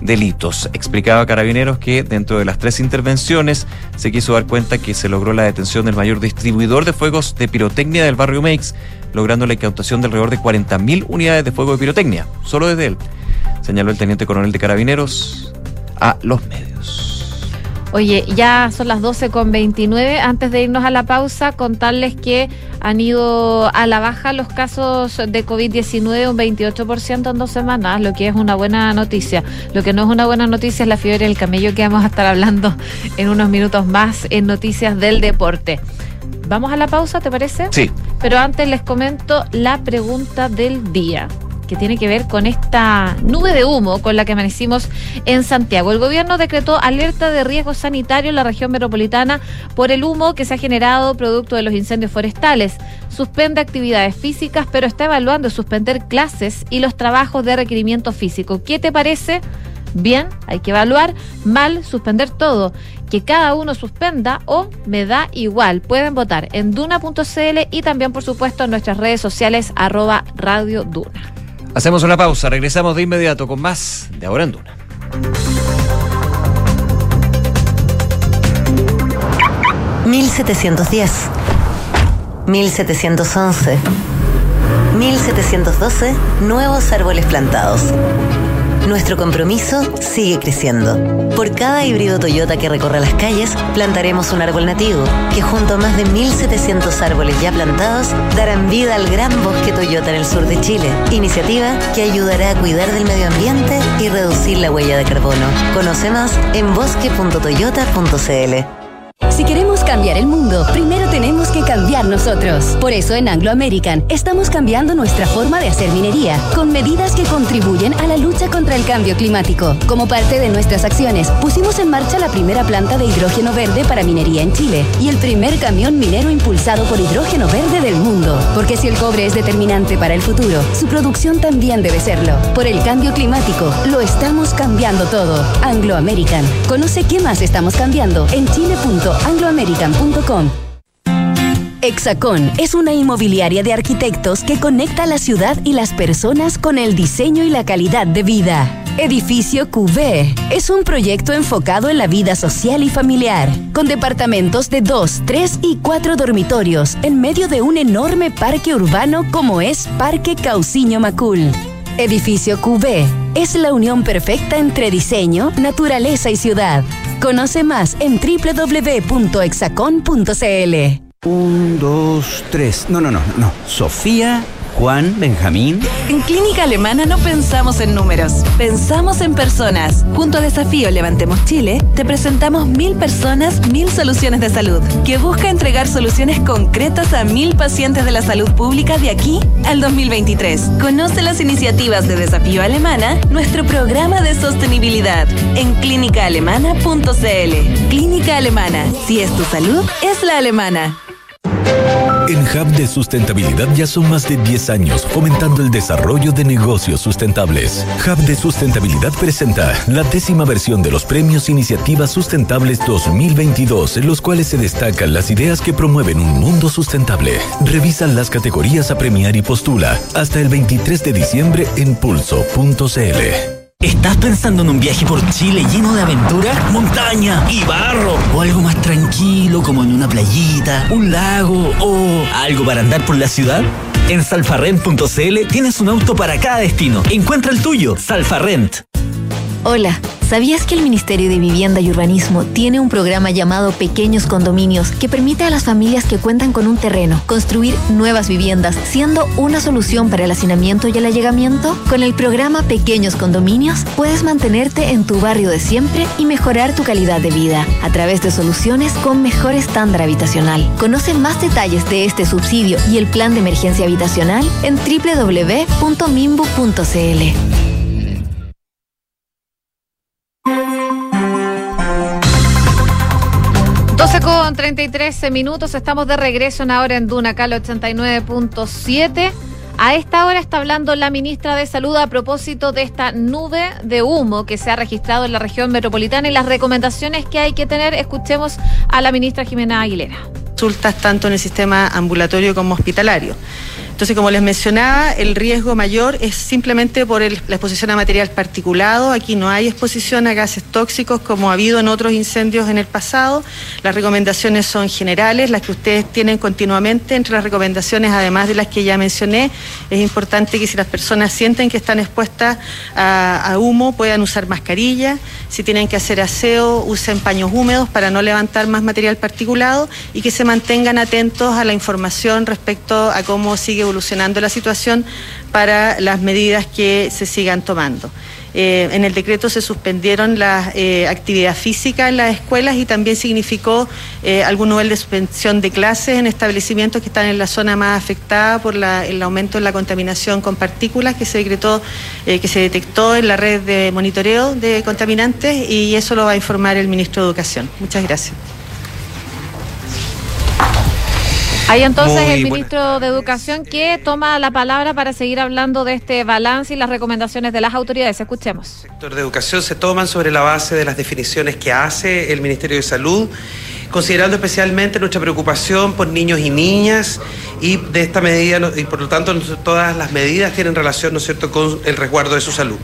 delitos. Explicaba Carabineros que dentro de las tres intervenciones se quiso dar cuenta que se logró la detención del mayor distribuidor de fuegos de pirotecnia del barrio Meix, logrando la incautación de alrededor de cuarenta mil unidades de fuego de pirotecnia, solo desde él, señaló el teniente coronel de Carabineros a los medios. Oye, ya son las doce con veintinueve. Antes de irnos a la pausa, contarles que han ido a la baja los casos de COVID diecinueve un veintiocho por ciento en dos semanas, lo que es una buena noticia. Lo que no es una buena noticia es la fiebre del camello, que vamos a estar hablando en unos minutos más en Noticias del Deporte. Vamos a la pausa, ¿te parece? Sí. Pero antes les comento la pregunta del día, que tiene que ver con esta nube de humo con la que amanecimos en Santiago. El gobierno decretó alerta de riesgo sanitario en la región metropolitana por el humo que se ha generado producto de los incendios forestales. Suspende actividades físicas, pero está evaluando suspender clases y los trabajos de requerimiento físico. ¿Qué te parece? Bien, hay que evaluar. Mal, suspender todo. Que cada uno suspenda o me da igual. Pueden votar en duna punto c l y también, por supuesto, en nuestras redes sociales, arroba Radio Duna. Hacemos una pausa, regresamos de inmediato con más de Ahora en Duna. mil setecientos diez, mil setecientos once, mil setecientos doce, nuevos árboles plantados. Nuestro compromiso sigue creciendo. Por cada híbrido Toyota que recorra las calles, plantaremos un árbol nativo, que junto a más de mil setecientos árboles ya plantados, darán vida al gran bosque Toyota en el sur de Chile. Iniciativa que ayudará a cuidar del medio ambiente y reducir la huella de carbono. Conoce más en bosque punto toyota punto c l. Si queremos cambiar el mundo, primero tenemos que cambiar nosotros. Por eso en Anglo American estamos cambiando nuestra forma de hacer minería, con medidas que contribuyen a la lucha contra el cambio climático. Como parte de nuestras acciones, pusimos en marcha la primera planta de hidrógeno verde para minería en Chile y el primer camión minero impulsado por hidrógeno verde del mundo. Porque si el cobre es determinante para el futuro, su producción también debe serlo. Por el cambio climático, lo estamos cambiando todo. Anglo American. Conoce qué más estamos cambiando en chile punto anglo american punto com. Hexacón es una inmobiliaria de arquitectos que conecta la ciudad y las personas con el diseño y la calidad de vida. Edificio Q V es un proyecto enfocado en la vida social y familiar, con departamentos de dos, tres y cuatro dormitorios en medio de un enorme parque urbano como es Parque Cauciño Macul. Edificio Q V es la unión perfecta entre diseño, naturaleza y ciudad. Conoce más en doble u doble u doble u punto hexacon punto c l. Un, dos, tres. No, no, no, no. Sofía, Juan, Benjamín. En Clínica Alemana no pensamos en números, pensamos en personas. Junto a Desafío Levantemos Chile, te presentamos Mil Personas, Mil Soluciones de Salud, que busca entregar soluciones concretas a mil pacientes de la salud pública de aquí al dos mil veintitrés. Conoce las iniciativas de Desafío Alemana, nuestro programa de sostenibilidad, en clínica alemana punto c l. Clínica Alemana. Si es tu salud, es la alemana. En Hub de Sustentabilidad ya son más de diez años fomentando el desarrollo de negocios sustentables. Hub de Sustentabilidad presenta la décima versión de los premios Iniciativas Sustentables dos mil veintidós, en los cuales se destacan las ideas que promueven un mundo sustentable. Revisa las categorías a premiar y postula hasta el veintitrés de diciembre en pulso punto c l. ¿Estás pensando en un viaje por Chile lleno de aventura, montaña y barro? ¿O algo más tranquilo como en una playita, un lago o algo para andar por la ciudad? En salfarrent punto c l tienes un auto para cada destino. Encuentra el tuyo, Salfarrent. Hola, ¿sabías que el Ministerio de Vivienda y Urbanismo tiene un programa llamado Pequeños Condominios que permite a las familias que cuentan con un terreno construir nuevas viviendas, siendo una solución para el hacinamiento y el allegamiento? Con el programa Pequeños Condominios puedes mantenerte en tu barrio de siempre y mejorar tu calidad de vida a través de soluciones con mejor estándar habitacional. Conoce más detalles de este subsidio y el plan de emergencia habitacional en doble u doble u doble u punto mimbu punto c l. doce con treinta y tres minutos, estamos de regreso en Ahora en Duna, acá al ochenta y nueve punto siete. A esta hora está hablando la ministra de Salud a propósito de esta nube de humo que se ha registrado en la región metropolitana y las recomendaciones que hay que tener. Escuchemos a la ministra Jimena Aguilera. Consultas tanto en el sistema ambulatorio como hospitalario. Entonces, como les mencionaba, el riesgo mayor es simplemente por el, la exposición a material particulado. Aquí no hay exposición a gases tóxicos como ha habido en otros incendios en el pasado. Las recomendaciones son generales, las que ustedes tienen continuamente. Entre las recomendaciones, además de las que ya mencioné, es importante que si las personas sienten que están expuestas a, a humo, puedan usar mascarilla. Si tienen que hacer aseo, usen paños húmedos para no levantar más material particulado y que se mantengan atentos a la información respecto a cómo sigue evolucionando la situación para las medidas que se sigan tomando. Eh, en el decreto se suspendieron las eh, actividad física en las escuelas y también significó eh, algún nivel de suspensión de clases en establecimientos que están en la zona más afectada por la, el aumento en la contaminación con partículas que se decretó, eh, que se detectó en la red de monitoreo de contaminantes, y eso lo va a informar el ministro de Educación. Muchas gracias. Hay entonces Muy el ministro de Educación que toma la palabra para seguir hablando de este balance y las recomendaciones de las autoridades. Escuchemos. El sector de educación se toman sobre la base de las definiciones que hace el Ministerio de Salud, considerando especialmente nuestra preocupación por niños y niñas, y de esta medida, y por lo tanto todas las medidas tienen relación, ¿no es cierto?, con el resguardo de su salud.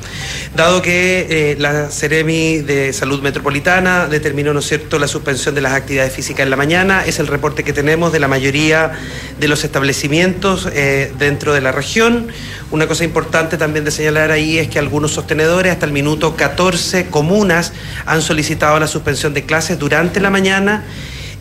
Dado que eh, la Seremi de Salud Metropolitana determinó, ¿no es cierto?, la suspensión de las actividades físicas en la mañana, es el reporte que tenemos de la mayoría de los establecimientos eh, dentro de la región. Una cosa importante también de señalar ahí es que algunos sostenedores, hasta el minuto catorce comunas, han solicitado la suspensión de clases durante la mañana.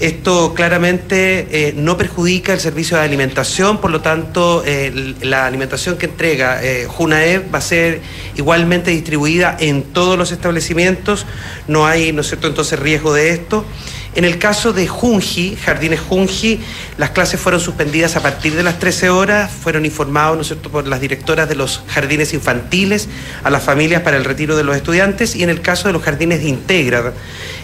Esto claramente eh, no perjudica el servicio de alimentación, por lo tanto eh, la alimentación que entrega eh, Junaev va a ser igualmente distribuida en todos los establecimientos. No hay, ¿no es cierto?, entonces riesgo de esto. En el caso de Junji, Jardines Junji, las clases fueron suspendidas a partir de las trece horas, fueron informados, ¿no es cierto?, por las directoras de los jardines infantiles a las familias para el retiro de los estudiantes. Y en el caso de los jardines de Integra,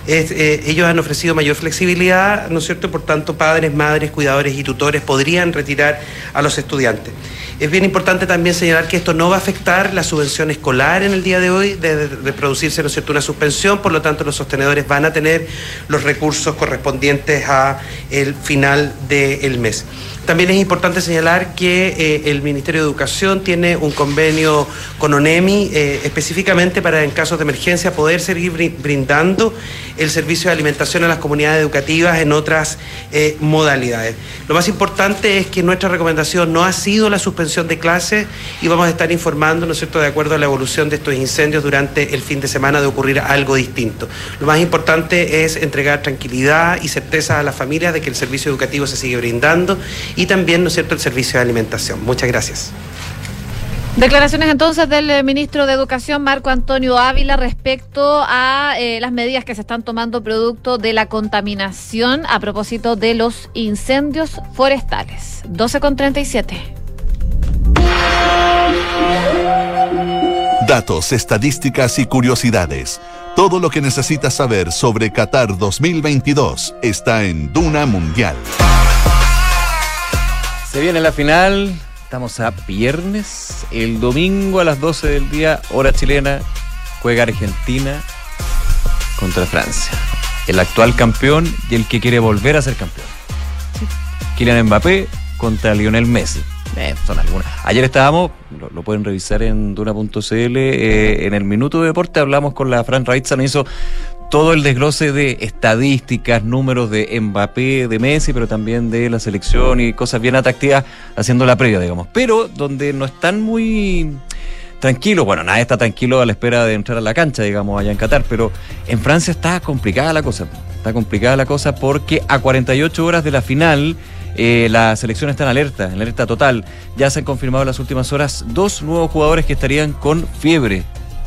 es, eh, ellos han ofrecido mayor flexibilidad, ¿no es cierto?, por tanto padres, madres, cuidadores y tutores podrían retirar a los estudiantes. Es bien importante también señalar que esto no va a afectar la subvención escolar en el día de hoy, de, de, de producirse, ¿no es cierto?, una suspensión, por lo tanto los sostenedores van a tener los recursos correspondientes a el final del mes. También es importante señalar que eh, el Ministerio de Educación tiene un convenio con ONEMI eh, específicamente para, en casos de emergencia, poder seguir brindando el servicio de alimentación a las comunidades educativas en otras eh, modalidades. Lo más importante es que nuestra recomendación no ha sido la suspensión de clases, y vamos a estar informando, ¿no es cierto?, de acuerdo a la evolución de estos incendios durante el fin de semana, de ocurrir algo distinto. Lo más importante es entregar tranquilidad y certeza a las familias de que el servicio educativo se sigue brindando, y también, ¿no es cierto?, el servicio de alimentación. Muchas gracias. Declaraciones entonces del ministro de Educación, Marco Antonio Ávila, respecto a eh, las medidas que se están tomando producto de la contaminación a propósito de los incendios forestales. doce con treinta y siete. Datos, estadísticas y curiosidades. Todo lo que necesitas saber sobre Qatar dos mil veintidós está en Duna Mundial. Se viene la final, estamos a viernes, el domingo a las doce del día, hora chilena, juega Argentina contra Francia. El actual campeón y el que quiere volver a ser campeón. Sí. Kylian Mbappé contra Lionel Messi. Eh, son algunas. Ayer estábamos, lo, lo pueden revisar en duna punto c l, eh, en el Minuto de Deporte hablamos con la Fran Raizza, nos hizo todo el desglose de estadísticas, números de Mbappé, de Messi, pero también de la selección y cosas bien atractivas, haciendo la previa, digamos. Pero donde no están muy tranquilos, bueno, nadie está tranquilo a la espera de entrar a la cancha, digamos, allá en Qatar, pero en Francia está complicada la cosa. Está complicada la cosa porque a cuarenta y ocho horas de la final, Eh, la selección está en alerta, en alerta total. Ya se han confirmado en las últimas horas dos nuevos jugadores que estarían con fiebre,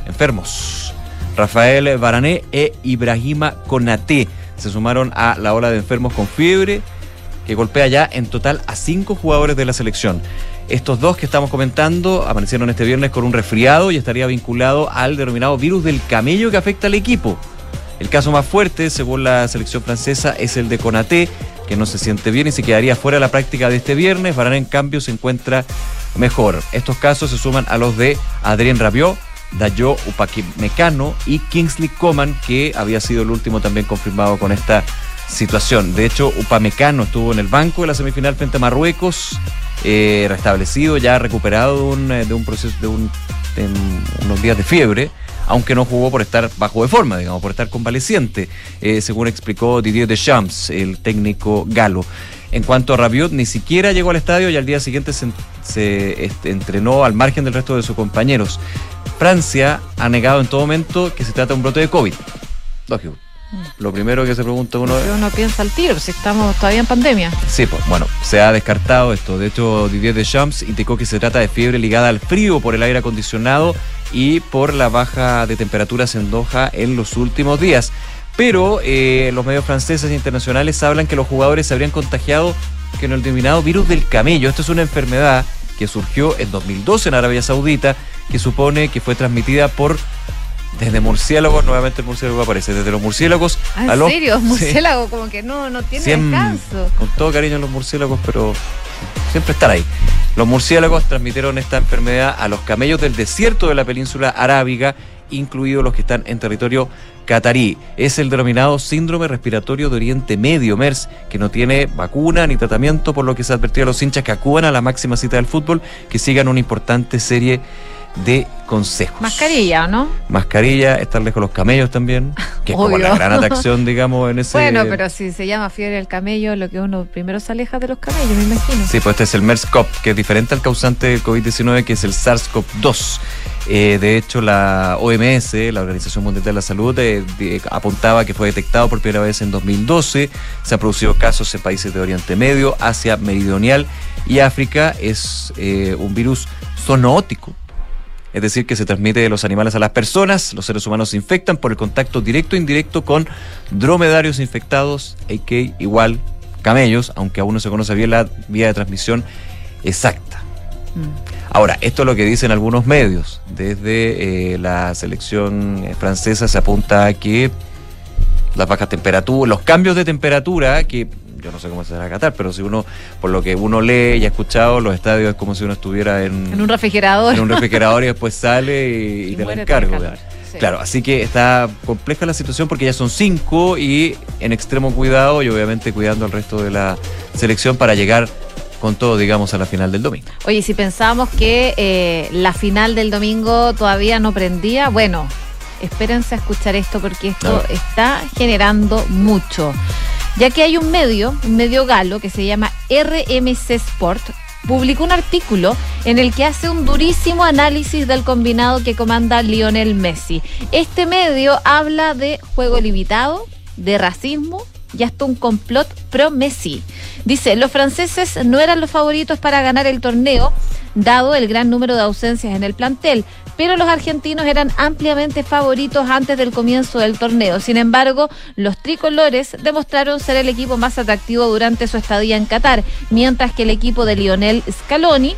enfermos. Rafael Varané e Ibrahima Konaté se sumaron a la ola de enfermos con fiebre, que golpea ya en total a cinco jugadores de la selección. Estos dos que estamos comentando amanecieron este viernes con un resfriado y estaría vinculado al denominado virus del camello que afecta al equipo. El caso más fuerte, según la selección francesa, es el de Konaté, que no se siente bien y se quedaría fuera de la práctica de este viernes. Varane, en cambio, se encuentra mejor. Estos casos se suman a los de Adrien Rabiot, Dayot Upamecano y Kingsley Coman, que había sido el último también confirmado con esta situación. De hecho, Upamecano estuvo en el banco de la semifinal frente a Marruecos, eh, restablecido, ya recuperado un, de un proceso de, un, de unos días de fiebre, aunque no jugó por estar bajo de forma, digamos, por estar convaleciente, eh, según explicó Didier Deschamps, el técnico galo. En cuanto a Rabiot, ni siquiera llegó al estadio y al día siguiente se, se este, entrenó al margen del resto de sus compañeros. Francia ha negado en todo momento que se trata de un brote de COVID. Lógico. Lo primero que se pregunta uno es... Pero uno piensa al tiro, si estamos todavía en pandemia. Sí, pues bueno, se ha descartado esto. De hecho, Didier Deschamps indicó que se trata de fiebre ligada al frío por el aire acondicionado y por la baja de temperaturas en Doha en los últimos días. Pero eh, los medios franceses e internacionales hablan que los jugadores se habrían contagiado con el denominado virus del camello. Esta es una enfermedad que surgió en dos mil doce en Arabia Saudita, que supone que fue transmitida por... desde murciélagos, nuevamente el murciélago aparece, desde los murciélagos a los... ¿En serio? Murciélago, sí. Como que no, no tiene siempre, descanso. Con todo cariño a los murciélagos, pero siempre están ahí. Los murciélagos transmitieron esta enfermedad a los camellos del desierto de la península arábiga, incluidos los que están en territorio catarí. Es el denominado síndrome respiratorio de Oriente Medio, MERS, que no tiene vacuna ni tratamiento, por lo que se advirtió a los hinchas que acudan a la máxima cita del fútbol, que sigan una importante serie de consejos. Mascarilla, ¿no? Mascarilla, estar lejos los camellos también, que es como la gran atracción, digamos, en ese... Bueno, pero si se llama fiebre del camello, lo que uno primero se aleja de los camellos, me imagino. Sí, pues este es el MERS-CoV, que es diferente al causante del COVID diecinueve, que es el SARS-CoV dos. Eh, de hecho, la O M S, la Organización Mundial de la Salud, eh, de, apuntaba que fue detectado por primera vez en dos mil doce. Se han producido casos en países de Oriente Medio, Asia Meridional y África. Es eh, un virus zoonótico, es decir, que se transmite de los animales a las personas. Los seres humanos se infectan por el contacto directo e indirecto con dromedarios infectados, a k a igual camellos, aunque aún no se conoce bien la vía de transmisión exacta. Mm. Ahora, esto es lo que dicen algunos medios. Desde eh, la selección francesa se apunta a que las bajas temperaturas, los cambios de temperatura, que yo no sé cómo se va a Qatar, pero si uno, por lo que uno lee y ha escuchado, los estadios es como si uno estuviera en, en un refrigerador. En un refrigerador y después sale y, y, y te la encargo. Sí. Claro, así que está compleja la situación porque ya son cinco y en extremo cuidado y obviamente cuidando al resto de la selección para llegar con todo, digamos, a la final del domingo. Oye, si pensamos que eh, la final del domingo todavía no prendía, bueno, espérense a escuchar esto porque esto está generando mucho. Ya que hay un medio, un medio galo que se llama R M C Sport, publicó un artículo en el que hace un durísimo análisis del combinado que comanda Lionel Messi. Este medio habla de juego limitado, de racismo y hasta un complot pro-Messi. Dice, los franceses no eran los favoritos para ganar el torneo, dado el gran número de ausencias en el plantel, pero los argentinos eran ampliamente favoritos antes del comienzo del torneo. Sin embargo, los tricolores demostraron ser el equipo más atractivo durante su estadía en Qatar, mientras que el equipo de Lionel Scaloni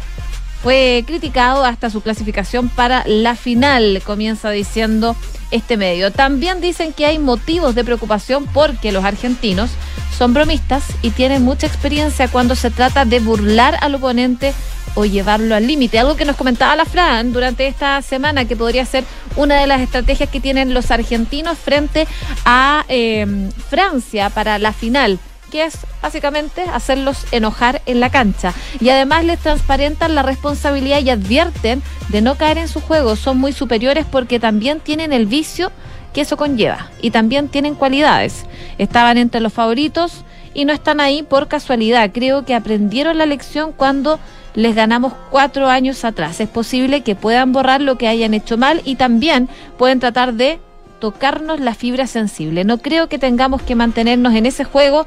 fue criticado hasta su clasificación para la final, comienza diciendo este medio. También dicen que hay motivos de preocupación porque los argentinos son bromistas y tienen mucha experiencia cuando se trata de burlar al oponente o llevarlo al límite, algo que nos comentaba la Fran durante esta semana, que podría ser una de las estrategias que tienen los argentinos frente a eh, Francia para la final, que es básicamente hacerlos enojar en la cancha. Y además les transparentan la responsabilidad y advierten de no caer en su juego, son muy superiores porque también tienen el vicio que eso conlleva y también tienen cualidades. Estaban entre los favoritos y no están ahí por casualidad, creo que aprendieron la lección cuando les ganamos cuatro años atrás. Es posible que puedan borrar lo que hayan hecho mal y también pueden tratar de tocarnos la fibra sensible. No creo que tengamos que mantenernos en ese juego.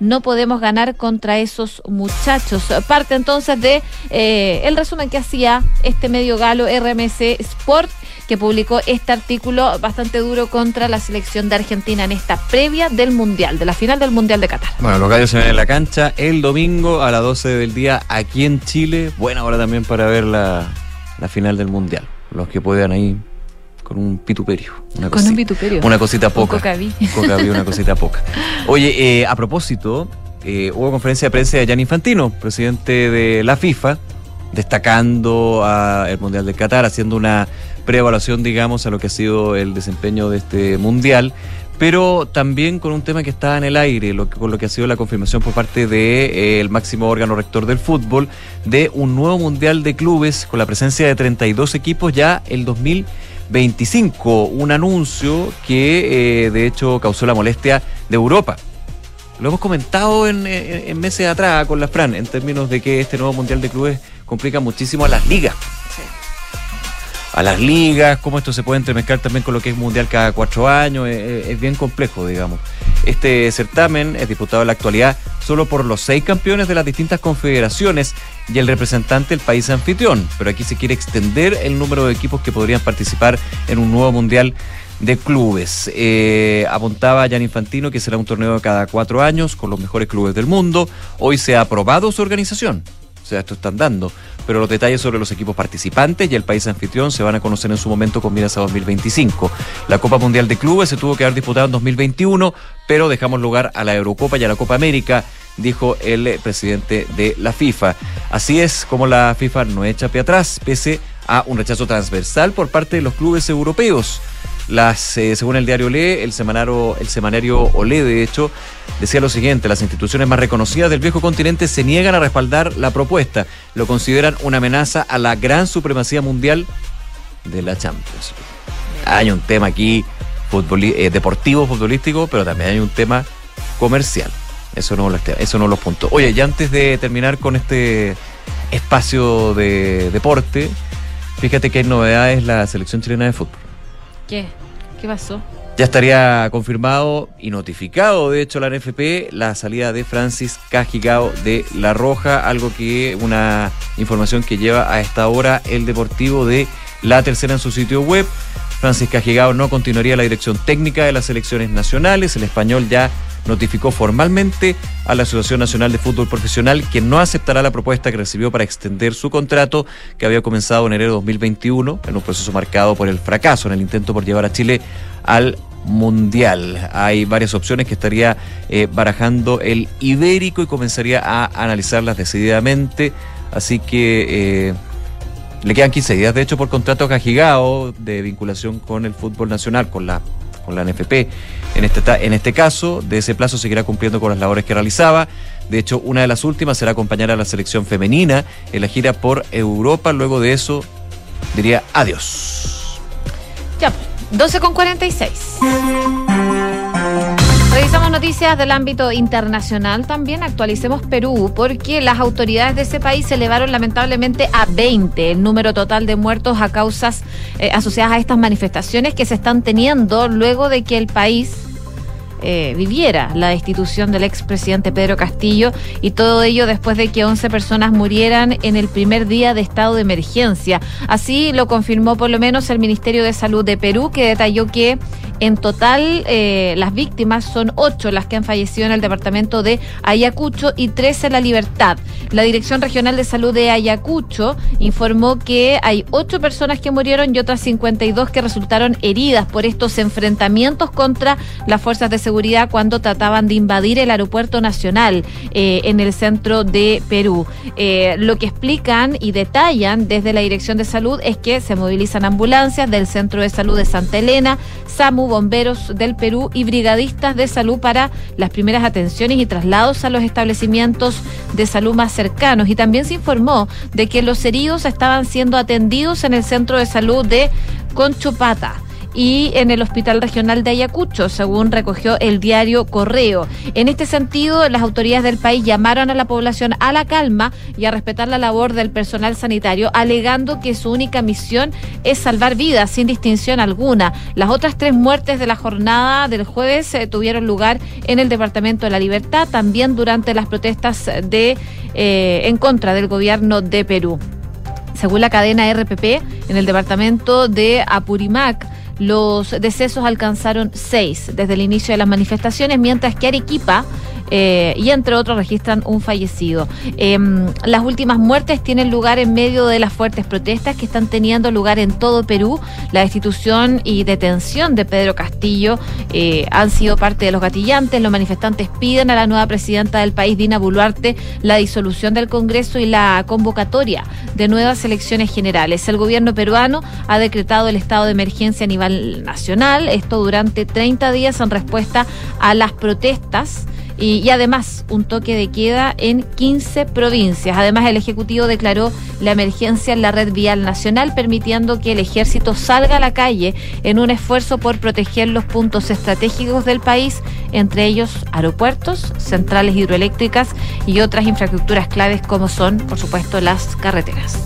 No podemos ganar contra esos muchachos. Parte entonces de eh, el resumen que hacía este medio galo R M C Sport, que publicó este artículo bastante duro contra la selección de Argentina en esta previa del Mundial, de la final del Mundial de Qatar. Bueno, los gallos se ven en la cancha el domingo a las doce del día aquí en Chile. Buena hora también para ver la, la final del Mundial. Los que puedan ahí con un pituperio. Una con cosita, un pituperio. Una cosita poca. Un cocaví. Un cocaví, una cosita poca. Oye, eh, a propósito, eh, hubo conferencia de prensa de Gianni Infantino, presidente de la FIFA, destacando a el Mundial de Qatar, haciendo una preevaluación, digamos, a lo que ha sido el desempeño de este Mundial, pero también con un tema que está en el aire, lo que, con lo que ha sido la confirmación por parte del de, eh, máximo órgano rector del fútbol de un nuevo Mundial de Clubes con la presencia de treinta y dos equipos ya el dos mil veinticinco, un anuncio que eh, de hecho causó la molestia de Europa. Lo hemos comentado en, en, en meses atrás con la Fran, en términos de que este nuevo Mundial de Clubes complica muchísimo a las ligas. a las ligas, cómo esto se puede entremezclar también con lo que es mundial cada cuatro años, es, es bien complejo, digamos. Este certamen es disputado en la actualidad solo por los seis campeones de las distintas confederaciones y el representante del país anfitrión, pero aquí se quiere extender el número de equipos que podrían participar en un nuevo mundial de clubes. Eh, apuntaba Gianni Infantino que será un torneo cada cuatro años con los mejores clubes del mundo. Hoy se ha aprobado su organización, o sea, esto están dando, pero los detalles sobre los equipos participantes y el país anfitrión se van a conocer en su momento con miras a dos mil veinticinco. La Copa Mundial de Clubes se tuvo que haber disputado en dos mil veintiuno, pero dejamos lugar a la Eurocopa y a la Copa América, dijo el presidente de la FIFA. Así es como la FIFA no echa pie atrás, pese a un rechazo transversal por parte de los clubes europeos. Las, eh, según el diario Olé, el semanario, el semanario Olé, de hecho, decía lo siguiente: las instituciones más reconocidas del viejo continente se niegan a respaldar la propuesta, lo consideran una amenaza a la gran supremacía mundial de la Champions. Hay un tema aquí futbol, eh, deportivo, futbolístico, pero también hay un tema comercial. Eso no los, eso no los puntos. Oye, y antes de terminar con este espacio de deporte, fíjate que hay novedades en la selección chilena de fútbol. ¿Qué? ¿Qué pasó? Ya estaría confirmado y notificado, de hecho, la N F P, la salida de Francis Cagigao de La Roja, algo que una información que lleva a esta hora el Deportivo de La Tercera en su sitio web. Francis Cagigao no continuaría la dirección técnica de las selecciones nacionales. El español ya notificó formalmente a la Asociación Nacional de Fútbol Profesional que no aceptará la propuesta que recibió para extender su contrato, que había comenzado en enero de dos mil veintiuno, en un proceso marcado por el fracaso en el intento por llevar a Chile al Mundial. Hay varias opciones que estaría eh, barajando el Ibérico y comenzaría a analizarlas decididamente, así que... Eh, le quedan quince días, de hecho, por contrato a Cagigao de vinculación con el fútbol nacional, con la, con la N F P. En este, en este caso, de ese plazo seguirá cumpliendo con las labores que realizaba. De hecho, una de las últimas será acompañar a la selección femenina en la gira por Europa. Luego de eso, diría adiós. Ya, doce con cuarenta y seis. Revisamos noticias del ámbito internacional también. Actualicemos Perú, porque las autoridades de ese país elevaron lamentablemente a veinte el número total de muertos a causas eh, asociadas a estas manifestaciones que se están teniendo luego de que el país eh, viviera la destitución del expresidente Pedro Castillo, y todo ello después de que once personas murieran en el primer día de estado de emergencia. Así lo confirmó por lo menos el Ministerio de Salud de Perú, que detalló que en total, eh, las víctimas son ocho las que han fallecido en el departamento de Ayacucho y tres en La Libertad. La Dirección Regional de Salud de Ayacucho informó que hay ocho personas que murieron y otras cincuenta y dos que resultaron heridas por estos enfrentamientos contra las fuerzas de seguridad cuando trataban de invadir el aeropuerto nacional eh, en el centro de Perú. Eh, lo que explican y detallan desde la Dirección de Salud es que se movilizan ambulancias del Centro de Salud de Santa Elena, SAMU, Bomberos del Perú y brigadistas de salud para las primeras atenciones y traslados a los establecimientos de salud más cercanos. Y también se informó de que los heridos estaban siendo atendidos en el Centro de Salud de Conchupata y en el Hospital Regional de Ayacucho, según recogió el diario Correo. En este sentido, las autoridades del país llamaron a la población a la calma y a respetar la labor del personal sanitario, alegando que su única misión es salvar vidas sin distinción alguna. Las otras tres muertes de la jornada del jueves eh, tuvieron lugar en el departamento de La Libertad, también durante las protestas de eh, en contra del gobierno de Perú. Según la cadena R P P, en el departamento de Apurímac, los decesos alcanzaron seis desde el inicio de las manifestaciones, mientras que Arequipa eh, y entre otros registran un fallecido. Eh, las últimas muertes tienen lugar en medio de las fuertes protestas que están teniendo lugar en todo Perú. La destitución y detención de Pedro Castillo eh, han sido parte de los gatillantes. Los manifestantes piden a la nueva presidenta del país, Dina Boluarte, la disolución del Congreso y la convocatoria de nuevas elecciones generales. El gobierno peruano ha decretado el estado de emergencia a nivel nacional, esto durante treinta días en respuesta a las protestas. Y, y además un toque de queda en quince provincias. Además, el Ejecutivo declaró la emergencia en la red vial nacional, permitiendo que el ejército salga a la calle en un esfuerzo por proteger los puntos estratégicos del país, entre ellos aeropuertos, centrales hidroeléctricas y otras infraestructuras claves como son, por supuesto, las carreteras.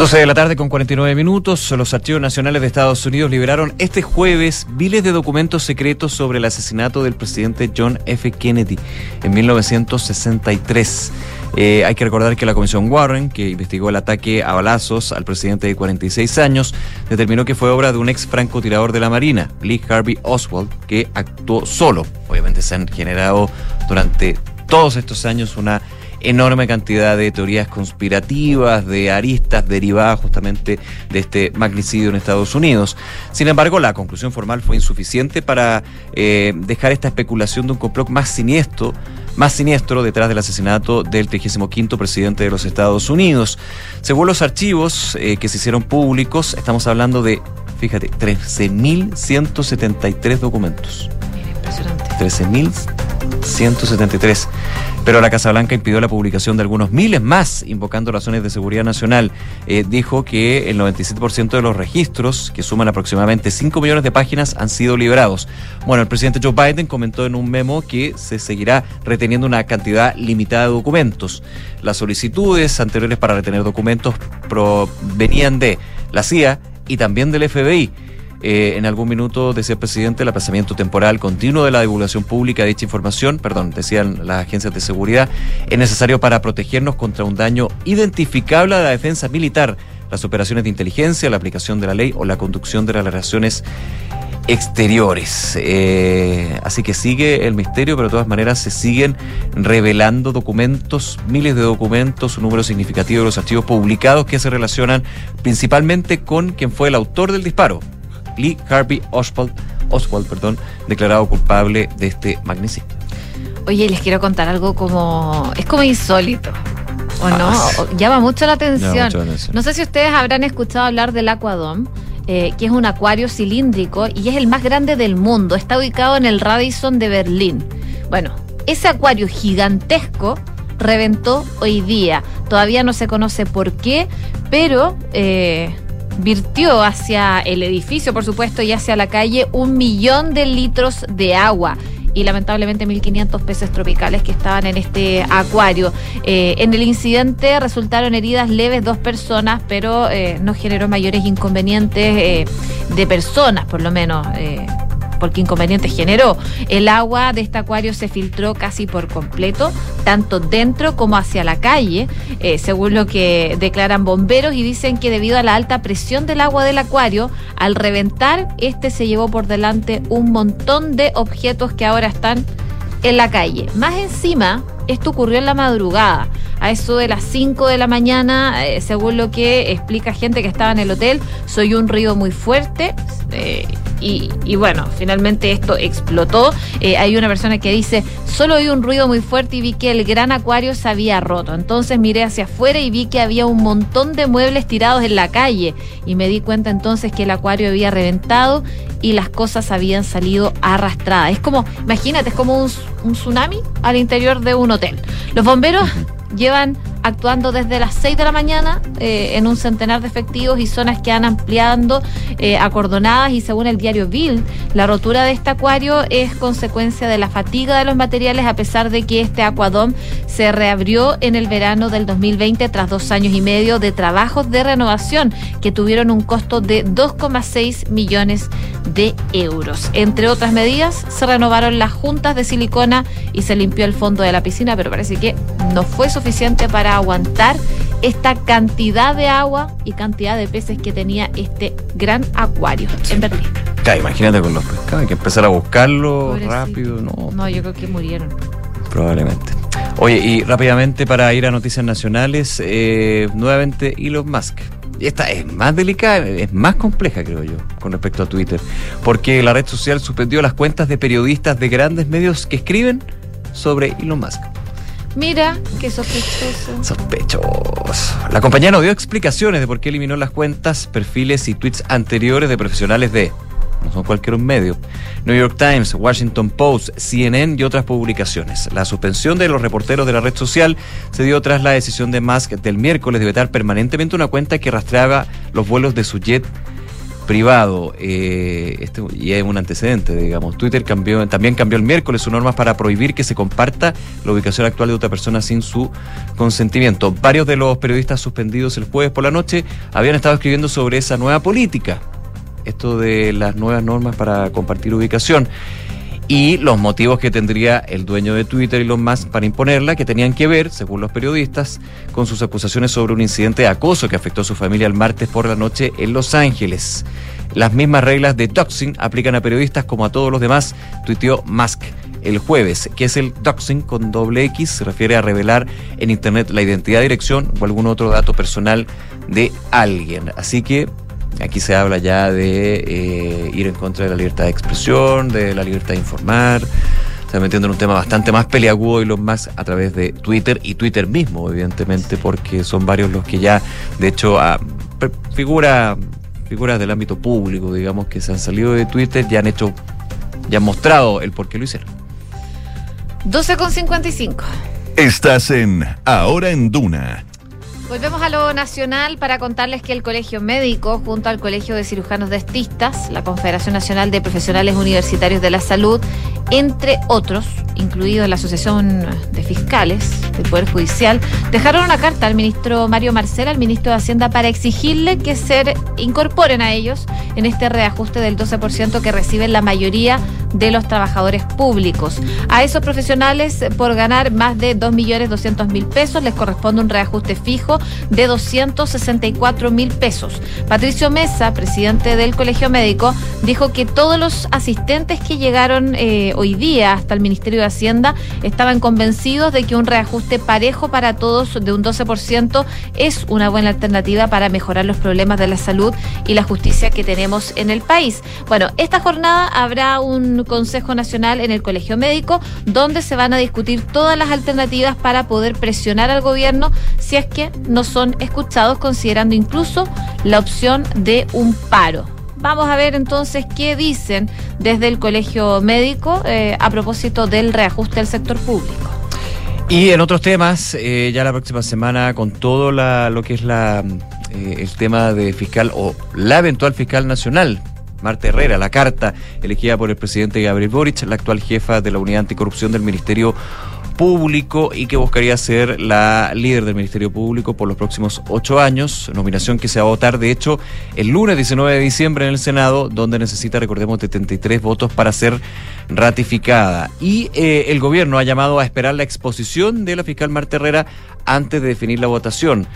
doce de la tarde con cuarenta y nueve minutos, los archivos nacionales de Estados Unidos liberaron este jueves miles de documentos secretos sobre el asesinato del presidente John efe Kennedy en mil novecientos sesenta y tres. Eh, hay que recordar que la Comisión Warren, que investigó el ataque a balazos al presidente de cuarenta y seis años, determinó que fue obra de un ex francotirador de la Marina, Lee Harvey Oswald, que actuó solo. Obviamente se han generado durante todos estos años una enorme cantidad de teorías conspirativas, de aristas derivadas justamente de este magnicidio en Estados Unidos. Sin embargo, la conclusión formal fue insuficiente para eh, dejar esta especulación de un complot más siniestro, más siniestro detrás del asesinato del trigésimo quinto presidente de los Estados Unidos. Según los archivos eh, que se hicieron públicos, estamos hablando de, fíjate, trece mil ciento setenta y tres documentos. Impresionante. trece mil ciento setenta y tres. Pero la Casa Blanca impidió la publicación de algunos miles más, invocando razones de seguridad nacional. Eh, dijo que el noventa y siete por ciento de los registros, que suman aproximadamente cinco millones de páginas, han sido liberados. Bueno, el presidente Joe Biden comentó en un memo que se seguirá reteniendo una cantidad limitada de documentos. Las solicitudes anteriores para retener documentos provenían de la C I A y también del F B I. Eh, en algún minuto, decía el presidente, el aplazamiento temporal continuo de la divulgación pública de dicha información, perdón, decían las agencias de seguridad, es necesario para protegernos contra un daño identificable a la defensa militar, las operaciones de inteligencia, la aplicación de la ley o la conducción de las relaciones exteriores. Eh, así que sigue el misterio, pero de todas maneras se siguen revelando documentos, miles de documentos, un número significativo de los archivos publicados que se relacionan principalmente con quien fue el autor del disparo, Lee Harvey Oswald, Oswald, perdón, declarado culpable de este magnicidio. Oye, les quiero contar algo como... es como insólito, ¿o ah, no? Sí. O, llama mucho la atención. Mucho la no sé si ustedes habrán escuchado hablar del Aquadome, eh, que es un acuario cilíndrico y es el más grande del mundo. Está ubicado en el Radisson de Berlín. Bueno, ese acuario gigantesco reventó hoy día. Todavía no se conoce por qué, pero... Eh, vertió hacia el edificio, por supuesto, y hacia la calle un millón de litros de agua y lamentablemente mil quinientos peces tropicales que estaban en este acuario. Eh, en el incidente resultaron heridas leves dos personas, pero eh, no generó mayores inconvenientes eh, de personas, por lo menos, eh, porque inconvenientes generó. El agua de este acuario se filtró casi por completo, tanto dentro como hacia la calle, eh, según lo que declaran bomberos, y dicen que debido a la alta presión del agua del acuario, al reventar, este se llevó por delante un montón de objetos que ahora están en la calle. Más encima, esto ocurrió en la madrugada, a eso de las cinco de la mañana, eh, según lo que explica gente que estaba en el hotel. Soy un ruido muy fuerte, eh, Y, y bueno, finalmente esto explotó. Eh, hay una persona que dice: solo oí un ruido muy fuerte y vi que el gran acuario se había roto. Entonces miré hacia afuera y vi que había un montón de muebles tirados en la calle. Y me di cuenta entonces que el acuario había reventado y las cosas habían salido arrastradas. Es como, imagínate, es como un, un tsunami al interior de un hotel. Los bomberos llevan actuando desde las seis de la mañana eh, en un centenar de efectivos y zonas que han ampliando, eh, acordonadas, y según el diario Bild, la rotura de este acuario es consecuencia de la fatiga de los materiales, a pesar de que este Aquadome se reabrió en el verano del dos mil veinte tras dos años y medio de trabajos de renovación que tuvieron un costo de dos coma seis millones de euros. Entre otras medidas, se renovaron las juntas de silicona y se limpió el fondo de la piscina, pero parece que no fue suficiente para aguantar esta cantidad de agua y cantidad de peces que tenía este gran acuario en Berlín. Claro, imagínate con los pescados, hay que empezar a buscarlo rápido. No, no, yo creo que murieron. Probablemente. Oye, y rápidamente para ir a noticias nacionales, eh, nuevamente Elon Musk. Esta es más delicada, es más compleja, creo yo, con respecto a Twitter, porque la red social suspendió las cuentas de periodistas de grandes medios que escriben sobre Elon Musk. Mira, qué sospechoso. Sospechoso. La compañía no dio explicaciones de por qué eliminó las cuentas, perfiles y tweets anteriores de profesionales de, no son cualquier medio, New York Times, Washington Post, C N N y otras publicaciones. La suspensión de los reporteros de la red social se dio tras la decisión de Musk del miércoles de vetar permanentemente una cuenta que rastreaba los vuelos de su jet privado, eh, este, y es un antecedente, digamos. Twitter cambió, también cambió el miércoles sus normas para prohibir que se comparta la ubicación actual de otra persona sin su consentimiento. Varios de los periodistas suspendidos el jueves por la noche habían estado escribiendo sobre esa nueva política, esto de las nuevas normas para compartir ubicación, y los motivos que tendría el dueño de Twitter, Elon Musk, para imponerla, que tenían que ver, según los periodistas, con sus acusaciones sobre un incidente de acoso que afectó a su familia el martes por la noche en Los Ángeles. Las mismas reglas de doxing aplican a periodistas como a todos los demás, tuiteó Musk el jueves. ¿Qué es el doxing con doble X? Se refiere a revelar en internet la identidad, dirección o algún otro dato personal de alguien. Así que aquí se habla ya de eh, ir en contra de la libertad de expresión, de la libertad de informar. Se está metiendo en un tema bastante más peliagudo y los más a través de Twitter y Twitter mismo, evidentemente, porque son varios los que ya, de hecho, ah, figura, figuras del ámbito público, digamos, que se han salido de Twitter, ya han hecho, ya han mostrado el por qué lo hicieron. doce con cincuenta y cinco. Estás en Ahora en Duna. Volvemos a lo nacional para contarles que el Colegio Médico, junto al Colegio de Cirujanos Dentistas, la Confederación Nacional de Profesionales Universitarios de la Salud, entre otros, incluido la Asociación de Fiscales del Poder Judicial, dejaron una carta al ministro Mario Marcela, al ministro de Hacienda, para exigirle que se incorporen a ellos en este reajuste del doce por ciento que reciben la mayoría de los trabajadores públicos. A esos profesionales, por ganar más de dos millones doscientos mil pesos, les corresponde un reajuste fijo de doscientos sesenta y cuatro mil pesos. Patricio Mesa, presidente del Colegio Médico, dijo que todos los asistentes que llegaron eh, hoy día hasta el Ministerio de Hacienda estaban convencidos de que un reajuste parejo para todos de un doce por ciento es una buena alternativa para mejorar los problemas de la salud y la justicia que tenemos en el país. Bueno, esta jornada habrá un Consejo Nacional en el Colegio Médico donde se van a discutir todas las alternativas para poder presionar al gobierno si es que no son escuchados, considerando incluso la opción de un paro. Vamos a ver entonces qué dicen desde el Colegio Médico eh, a propósito del reajuste del sector público. Y en otros temas, eh, ya la próxima semana, con todo la, lo que es la eh, el tema de fiscal o la eventual fiscal nacional, Marta Herrera, la carta elegida por el presidente Gabriel Boric, la actual jefa de la unidad anticorrupción del Ministerio Público y que buscaría ser la líder del Ministerio Público por los próximos ocho años, nominación que se va a votar de hecho el lunes diecinueve de diciembre en el Senado, donde necesita, recordemos, setenta y tres votos para ser ratificada. Y eh, el gobierno ha llamado a esperar la exposición de la fiscal Marta Herrera antes de definir la votación.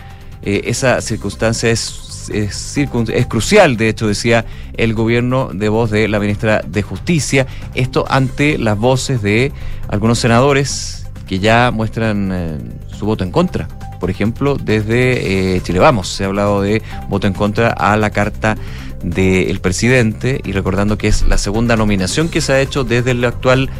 Eh, esa circunstancia es, es, es crucial, de hecho, decía el gobierno de voz de la ministra de Justicia, esto ante las voces de algunos senadores que ya muestran eh, su voto en contra. Por ejemplo, desde eh, Chile Vamos se ha hablado de voto en contra a la carta del presidente, y recordando que es la segunda nominación que se ha hecho desde la actual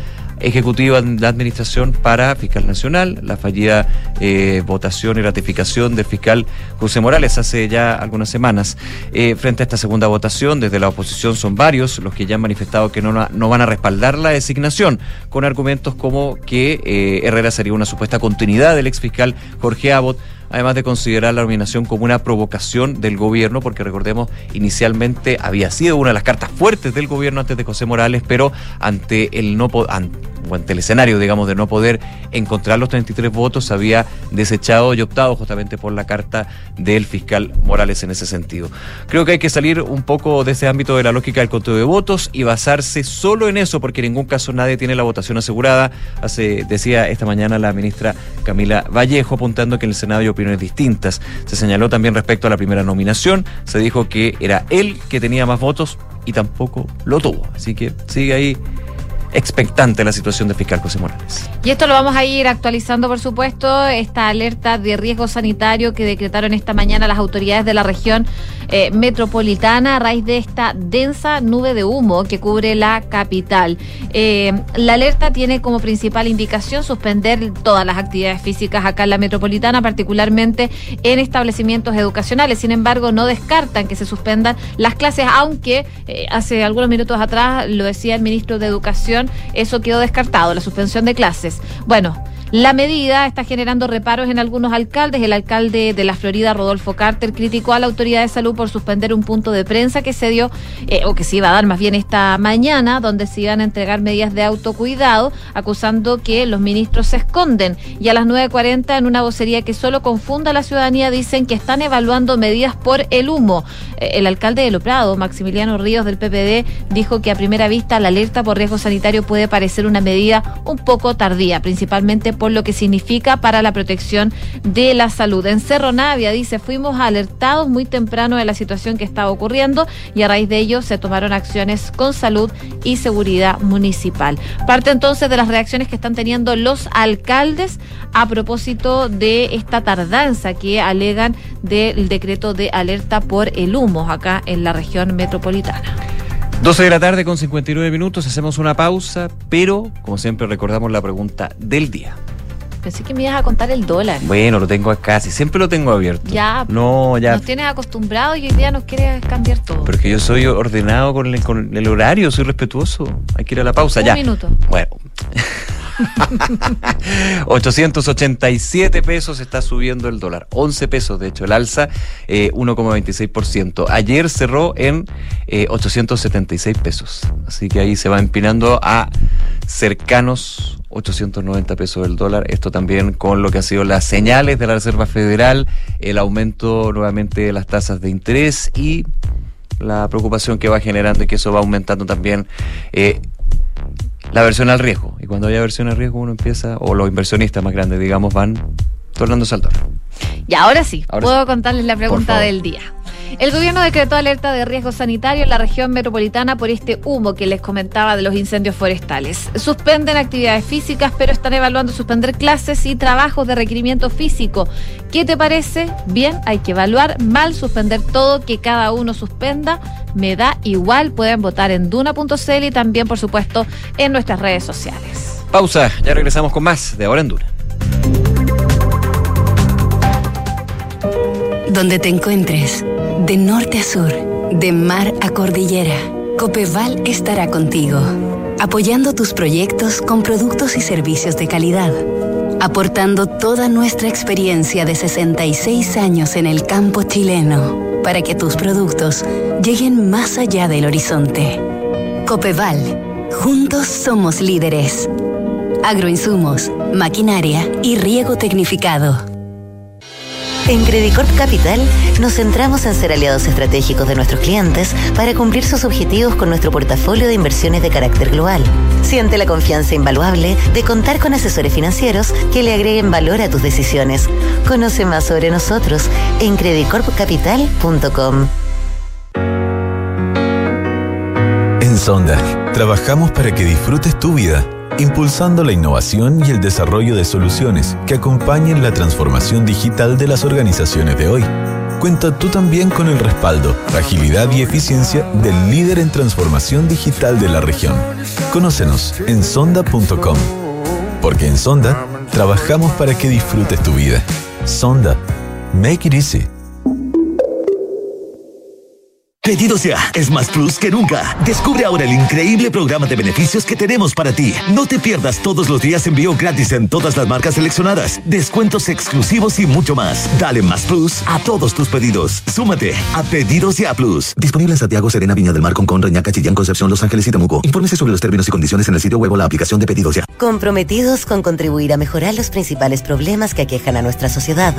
ejecutiva de administración para fiscal nacional, la fallida eh, votación y ratificación del fiscal José Morales hace ya algunas semanas. Eh, frente a esta segunda votación, desde la oposición son varios los que ya han manifestado que no, no van a respaldar la designación, con argumentos como que eh, Herrera sería una supuesta continuidad del exfiscal Jorge Abbott, además de considerar la nominación como una provocación del gobierno, porque recordemos, inicialmente había sido una de las cartas fuertes del gobierno antes de José Morales, pero ante el no ante, ante el escenario, digamos, de no poder encontrar los treinta y tres votos, había desechado y optado justamente por la carta del fiscal Morales en ese sentido. Creo que hay que salir un poco de ese ámbito de la lógica del conteo de votos y basarse solo en eso, porque en ningún caso nadie tiene la votación asegurada. Hace, decía esta mañana la ministra Camila Vallejo, apuntando que en el Senado hay opiniones distintas. Se señaló también respecto a la primera nominación, se dijo que era él que tenía más votos y tampoco lo tuvo, así que sigue ahí expectante la situación del fiscal José Morales. Y esto lo vamos a ir actualizando, por supuesto, esta alerta de riesgo sanitario que decretaron esta mañana las autoridades de la región eh, metropolitana a raíz de esta densa nube de humo que cubre la capital. Eh, la alerta tiene como principal indicación suspender todas las actividades físicas acá en la metropolitana, particularmente en establecimientos educacionales. Sin embargo, no descartan que se suspendan las clases, aunque eh, hace algunos minutos atrás lo decía el ministro de Educación, eso quedó descartado, la suspensión de clases. Bueno, La medida está generando reparos en algunos alcaldes. El alcalde de la Florida, Rodolfo Carter, criticó a la autoridad de salud por suspender un punto de prensa que se dio, eh, o que se iba a dar más bien esta mañana, donde se iban a entregar medidas de autocuidado, acusando que los ministros se esconden. Y a las nueve cuarenta, en una vocería que solo confunda a la ciudadanía, dicen que están evaluando medidas por el humo. Eh, el alcalde de Lo Prado, Maximiliano Ríos, del P P D, dijo que a primera vista la alerta por riesgo sanitario puede parecer una medida un poco tardía, principalmente por lo que significa para la protección de la salud. En Cerro Navia, dice, fuimos alertados muy temprano de la situación que estaba ocurriendo y a raíz de ello se tomaron acciones con salud y seguridad municipal. Parte entonces de las reacciones que están teniendo los alcaldes a propósito de esta tardanza que alegan del decreto de alerta por el humo acá en la región metropolitana. doce de la tarde con cincuenta y nueve minutos, hacemos una pausa, pero como siempre recordamos la pregunta del día. Pensé que me ibas a contar el dólar. Bueno, lo tengo acá, si siempre lo tengo abierto. Ya, no, ya. Nos tienes acostumbrados y hoy día nos quieres cambiar todo. Pero es que yo soy ordenado con el, con el horario, soy respetuoso. Hay que ir a la pausa. Un ya. Un minuto. Bueno. ochocientos ochenta y siete pesos está subiendo el dólar, once pesos de hecho el alza, eh, uno coma veintiséis por ciento. Ayer cerró en eh, ochocientos setenta y seis pesos, así que ahí se va empinando a cercanos ochocientos noventa pesos el dólar. Esto también con lo que han sido las señales de la Reserva Federal, el aumento nuevamente de las tasas de interés y la preocupación que va generando y que eso va aumentando también eh, la versión al riesgo. Y cuando hay versión al riesgo uno empieza, o los inversionistas más grandes, digamos, van tornándose al dólar. Y ahora sí, ahora puedo sí. contarles la pregunta del día. El gobierno decretó alerta de riesgo sanitario en la región metropolitana por este humo que les comentaba de los incendios forestales. Suspenden actividades físicas, pero están evaluando suspender clases y trabajos de requerimiento físico. ¿Qué te parece? Bien, hay que evaluar. Mal, suspender todo, que cada uno suspenda. Me da igual. Pueden votar en duna punto cl y también, por supuesto, en nuestras redes sociales. Pausa, ya regresamos con más de Ahora en Duna. Donde te encuentres, de norte a sur, de mar a cordillera, Copeval estará contigo, apoyando tus proyectos con productos y servicios de calidad, aportando toda nuestra experiencia de sesenta y seis años en el campo chileno, para que tus productos lleguen más allá del horizonte. Copeval, juntos somos líderes. Agroinsumos, maquinaria y riego tecnificado. En Credicorp Capital nos centramos en ser aliados estratégicos de nuestros clientes para cumplir sus objetivos con nuestro portafolio de inversiones de carácter global. Siente la confianza invaluable de contar con asesores financieros que le agreguen valor a tus decisiones. Conoce más sobre nosotros en credicorp capital punto com. En Sonda, trabajamos para que disfrutes tu vida, impulsando la innovación y el desarrollo de soluciones que acompañen la transformación digital de las organizaciones de hoy. Cuenta tú también con el respaldo, agilidad y eficiencia del líder en transformación digital de la región. Conócenos en sonda punto com, porque en Sonda trabajamos para que disfrutes tu vida. Sonda, make it easy. Pedidos Ya es más plus que nunca. Descubre ahora el increíble programa de beneficios que tenemos para ti. No te pierdas todos los días envío gratis en todas las marcas seleccionadas, descuentos exclusivos y mucho más. Dale más plus a todos tus pedidos. Súmate a Pedidos Ya Plus. Disponible en Santiago, Serena, Viña del Mar, Concón, Reñaca, Chillán, Concepción, Los Ángeles y Temuco. Infórmese sobre los términos y condiciones en el sitio web o la aplicación de Pedidos Ya. Comprometidos con contribuir a mejorar los principales problemas que aquejan a nuestra sociedad,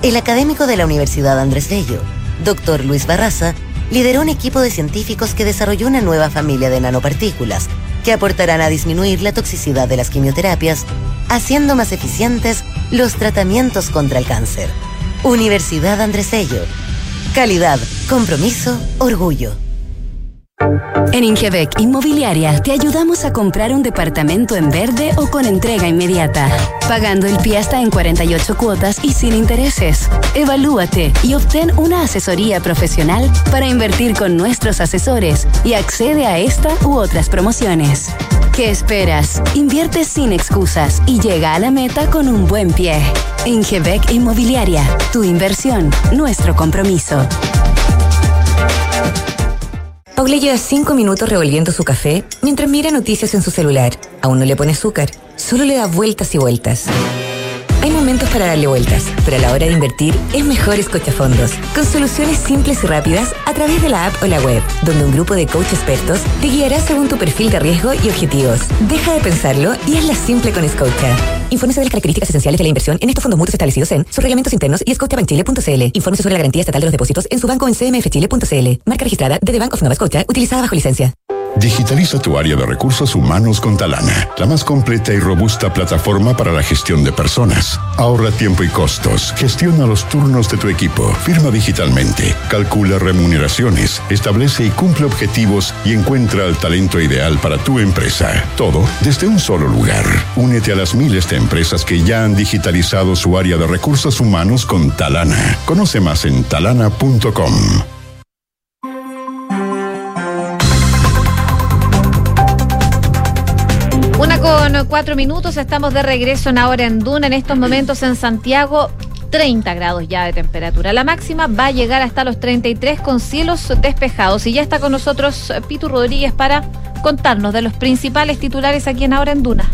el académico de la Universidad Andrés Bello, doctor Luis Barraza, lideró un equipo de científicos que desarrolló una nueva familia de nanopartículas que aportarán a disminuir la toxicidad de las quimioterapias, haciendo más eficientes los tratamientos contra el cáncer. Universidad Andrés Bello. Calidad, compromiso, orgullo. En Ingebec Inmobiliaria te ayudamos a comprar un departamento en verde o con entrega inmediata, pagando el piasta en cuarenta y ocho cuotas y sin intereses. Evalúate y obtén una asesoría profesional para invertir con nuestros asesores y accede a esta u otras promociones. ¿Qué esperas? Invierte sin excusas y llega a la meta con un buen pie. Ingebec Inmobiliaria, tu inversión, nuestro compromiso. Paula lleva cinco minutos revolviendo su café mientras mira noticias en su celular. Aún no le pone azúcar, solo le da vueltas y vueltas. Hay momentos para darle vueltas, pero a la hora de invertir es mejor Escochafondos, con soluciones simples y rápidas a través de la app o la web, donde un grupo de coach expertos te guiará según tu perfil de riesgo y objetivos. Deja de pensarlo y hazla simple con Escocha. Infórmese de las características esenciales de la inversión en estos fondos mutuos establecidos en sus reglamentos internos y escochabanchile punto cl. Infórmese sobre la garantía estatal de los depósitos en su banco en c m f chile punto cl. Marca registrada de The Bank of Nova Scotia, utilizada bajo licencia. Digitaliza tu área de recursos humanos con Talana, la más completa y robusta plataforma para la gestión de personas. Ahorra tiempo y costos, gestiona los turnos de tu equipo, firma digitalmente, calcula remuneraciones, establece y cumple objetivos y encuentra el talento ideal para tu empresa. Todo desde un solo lugar. Únete a las miles de empresas que ya han digitalizado su área de recursos humanos con Talana. Conoce más en talana punto com. Una con cuatro minutos, estamos de regreso en Ahora en Duna. En estos momentos en Santiago, treinta grados ya de temperatura. La máxima va a llegar hasta los treinta y tres con cielos despejados. Y ya está con nosotros Pitu Rodríguez para contarnos de los principales titulares aquí en Ahora en Duna.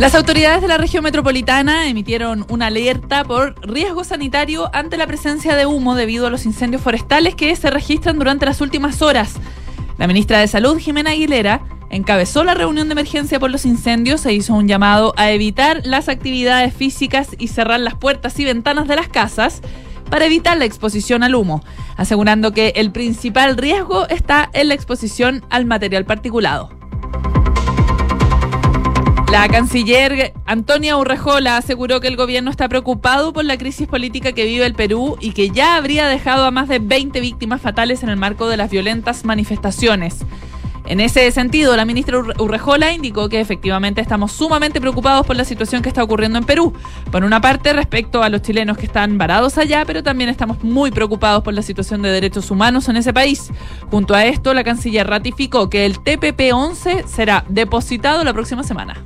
Las autoridades de la región metropolitana emitieron una alerta por riesgo sanitario ante la presencia de humo debido a los incendios forestales que se registran durante las últimas horas. La ministra de Salud, Jimena Aguilera, encabezó la reunión de emergencia por los incendios e hizo un llamado a evitar las actividades físicas y cerrar las puertas y ventanas de las casas para evitar la exposición al humo, asegurando que el principal riesgo está en la exposición al material particulado. La canciller Antonia Urrejola aseguró que el gobierno está preocupado por la crisis política que vive el Perú y que ya habría dejado a más de veinte víctimas fatales en el marco de las violentas manifestaciones. En ese sentido, la ministra Urrejola indicó que efectivamente estamos sumamente preocupados por la situación que está ocurriendo en Perú. Por una parte, respecto a los chilenos que están varados allá, pero también estamos muy preocupados por la situación de derechos humanos en ese país. Junto a esto, la canciller ratificó que el T P P once será depositado la próxima semana.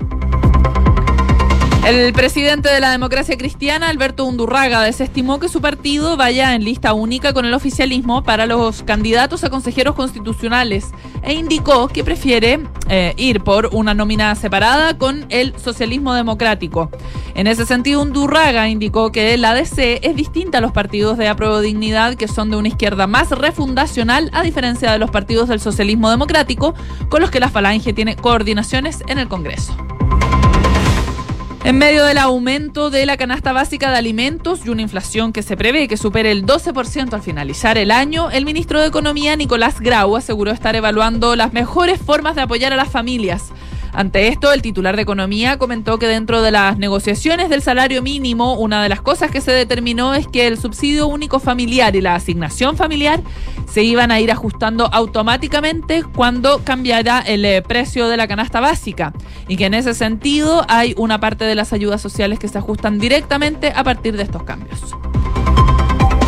El presidente de la Democracia Cristiana, Alberto Undurraga, desestimó que su partido vaya en lista única con el oficialismo para los candidatos a consejeros constitucionales e indicó que prefiere eh, ir por una nómina separada con el socialismo democrático. En ese sentido, Undurraga indicó que el A D C es distinta a los partidos de Apruebo Dignidad, que son de una izquierda más refundacional, a diferencia de los partidos del socialismo democrático, con los que la Falange tiene coordinaciones en el Congreso. En medio del aumento de la canasta básica de alimentos y una inflación que se prevé que supere el doce por ciento al finalizar el año, el ministro de Economía, Nicolás Grau, aseguró estar evaluando las mejores formas de apoyar a las familias. Ante esto, el titular de Economía comentó que dentro de las negociaciones del salario mínimo, una de las cosas que se determinó es que el subsidio único familiar y la asignación familiar se iban a ir ajustando automáticamente cuando cambiara el eh, precio de la canasta básica, y que en ese sentido hay una parte de las ayudas sociales que se ajustan directamente a partir de estos cambios.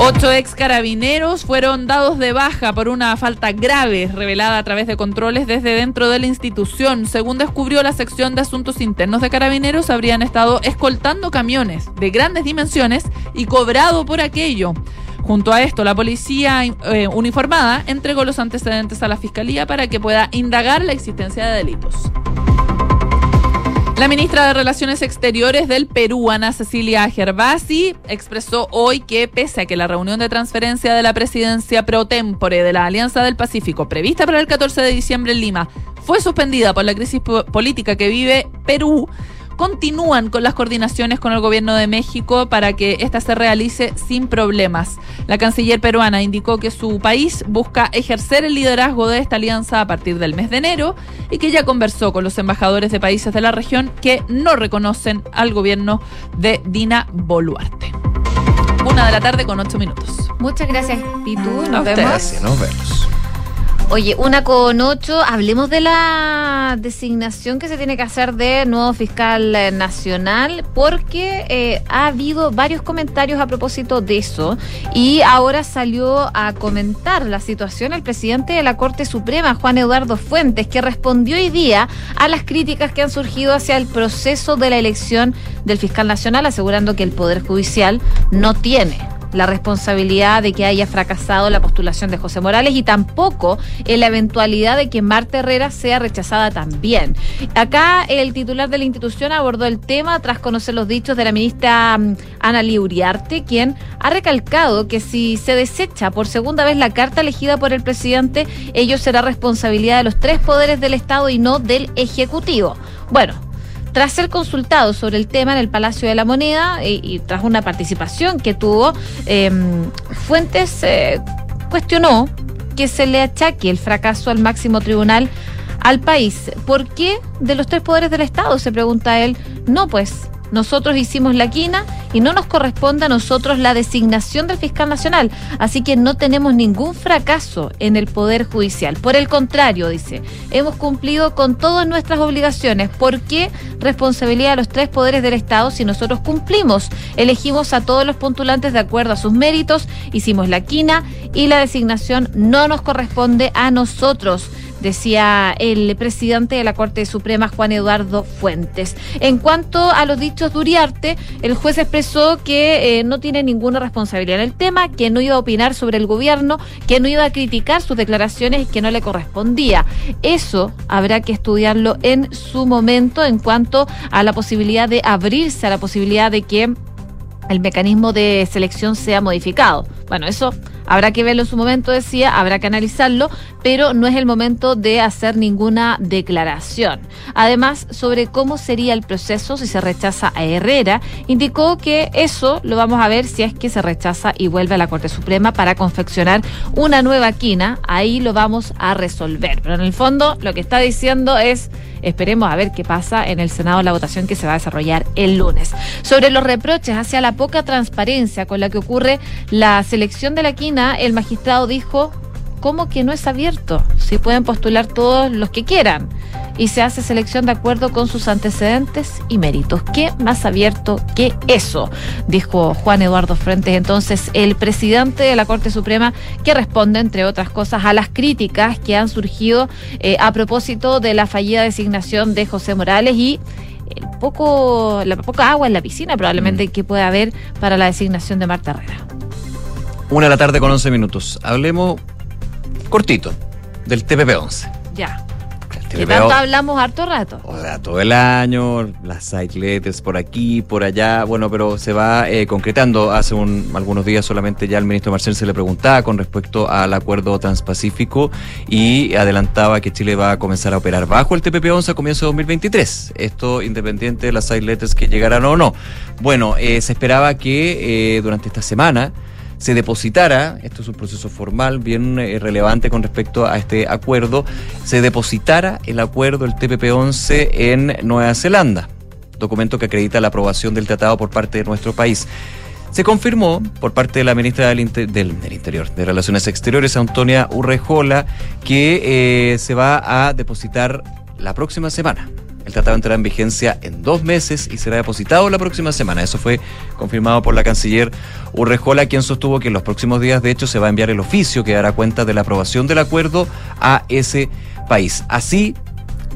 Ocho ex carabineros fueron dados de baja por una falta grave revelada a través de controles desde dentro de la institución. Según descubrió la sección de asuntos internos de Carabineros, habrían estado escoltando camiones de grandes dimensiones y cobrado por aquello. Junto a esto, la policía eh, uniformada entregó los antecedentes a la Fiscalía para que pueda indagar la existencia de delitos. La ministra de Relaciones Exteriores del Perú, Ana Cecilia Gervasi, expresó hoy que pese a que la reunión de transferencia de la presidencia pro tempore de la Alianza del Pacífico, prevista para el catorce de diciembre en Lima, fue suspendida por la crisis po- política que vive Perú, continúan con las coordinaciones con el gobierno de México para que esta se realice sin problemas. La canciller peruana indicó que su país busca ejercer el liderazgo de esta alianza a partir del mes de enero y que ya conversó con los embajadores de países de la región que no reconocen al gobierno de Dina Boluarte. Una de la tarde con ocho minutos. Muchas gracias, Pitu. Nos vemos. Gracias, nos vemos. Oye, una con ocho, hablemos de la designación que se tiene que hacer de nuevo fiscal nacional, porque eh, ha habido varios comentarios a propósito de eso, y ahora salió a comentar la situación el presidente de la Corte Suprema, Juan Eduardo Fuentes, que respondió hoy día a las críticas que han surgido hacia el proceso de la elección del fiscal nacional, asegurando que el Poder Judicial no tiene la responsabilidad de que haya fracasado la postulación de José Morales y tampoco en la eventualidad de que Marta Herrera sea rechazada también. Acá el titular de la institución abordó el tema tras conocer los dichos de la ministra Ana Liuriarte, quien ha recalcado que si se desecha por segunda vez la carta elegida por el presidente, ello será responsabilidad de los tres poderes del Estado y no del Ejecutivo. Bueno, tras ser consultado sobre el tema en el Palacio de la Moneda y, y tras una participación que tuvo, eh, Fuentes eh, cuestionó que se le achaque el fracaso al máximo tribunal al país. ¿Por qué de los tres poderes del Estado?, se pregunta él. No, pues nosotros hicimos la quina y no nos corresponde a nosotros la designación del fiscal nacional, así que no tenemos ningún fracaso en el Poder Judicial. Por el contrario, dice, hemos cumplido con todas nuestras obligaciones. ¿Por qué responsabilidad a los tres poderes del Estado si nosotros cumplimos? Elegimos a todos los postulantes de acuerdo a sus méritos, hicimos la quina y la designación no nos corresponde a nosotros, decía el presidente de la Corte Suprema, Juan Eduardo Fuentes. En cuanto a los dichos de Uriarte, el juez expresó que eh, no tiene ninguna responsabilidad en el tema, que no iba a opinar sobre el gobierno, que no iba a criticar sus declaraciones y que no le correspondía. Eso habrá que estudiarlo en su momento en cuanto a la posibilidad de abrirse a la posibilidad de que el mecanismo de selección sea modificado. Bueno, eso habrá que verlo en su momento, decía, habrá que analizarlo, pero no es el momento de hacer ninguna declaración. Además, sobre cómo sería el proceso si se rechaza a Herrera, indicó que eso lo vamos a ver si es que se rechaza y vuelve a la Corte Suprema para confeccionar una nueva quina, ahí lo vamos a resolver. Pero en el fondo lo que está diciendo es, esperemos a ver qué pasa en el Senado, la votación que se va a desarrollar el lunes. Sobre los reproches hacia la poca transparencia con la que ocurre la selección de la quina, el magistrado dijo, ¿cómo que no es abierto? Si pueden postular todos los que quieran y se hace selección de acuerdo con sus antecedentes y méritos. ¿Qué más abierto que eso?, dijo Juan Eduardo Fuentes, entonces el presidente de la Corte Suprema, que responde, entre otras cosas, a las críticas que han surgido eh, a propósito de la fallida designación de José Morales y el poco, la poca agua en la piscina probablemente mm. que pueda haber para la designación de Marta Herrera. Una de la tarde con once minutos. Hablemos cortito del T P P once. Ya. Que tanto hablamos harto rato. O sea, todo el año, las cycletes por aquí, por allá, bueno, pero se va eh, concretando. Hace un, algunos días solamente ya el ministro Marcel se le preguntaba con respecto al acuerdo transpacífico y adelantaba que Chile va a comenzar a operar bajo el T P P once a comienzos de dos mil veintitrés. Esto independiente de las cycletes que llegaran o no. Bueno, eh, se esperaba que eh, durante esta semana se depositara, esto es un proceso formal bien eh, relevante con respecto a este acuerdo, se depositara el acuerdo, el T P P once, en Nueva Zelanda, documento que acredita la aprobación del tratado por parte de nuestro país. Se confirmó por parte de la ministra del, Inter- del, del Interior, de Relaciones Exteriores, Antonia Urrejola, que eh, se va a depositar la próxima semana. El tratado entrará en vigencia en dos meses y será depositado la próxima semana. Eso fue confirmado por la canciller Urrejola, quien sostuvo que en los próximos días, de hecho, se va a enviar el oficio que dará cuenta de la aprobación del acuerdo a ese país. Así,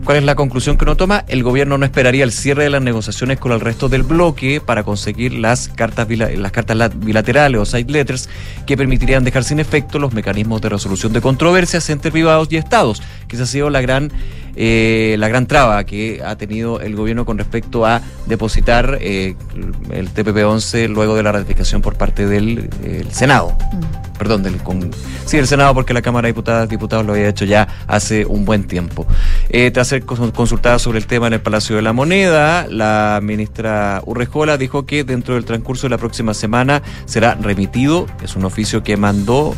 ¿cuál es la conclusión que uno toma? El gobierno no esperaría el cierre de las negociaciones con el resto del bloque para conseguir las cartas, bila- las cartas bilaterales o side letters que permitirían dejar sin efecto los mecanismos de resolución de controversias entre privados y estados, que esa ha sido la gran Eh, la gran traba que ha tenido el gobierno con respecto a depositar eh, el T P P once luego de la ratificación por parte del eh, el Senado. Mm. Perdón, del con... sí, el Senado, porque la Cámara de Diputadas Diputados lo había hecho ya hace un buen tiempo. Eh, tras ser consultada sobre el tema en el Palacio de la Moneda, la ministra Urrejola dijo que dentro del transcurso de la próxima semana será remitido, es un oficio que mandó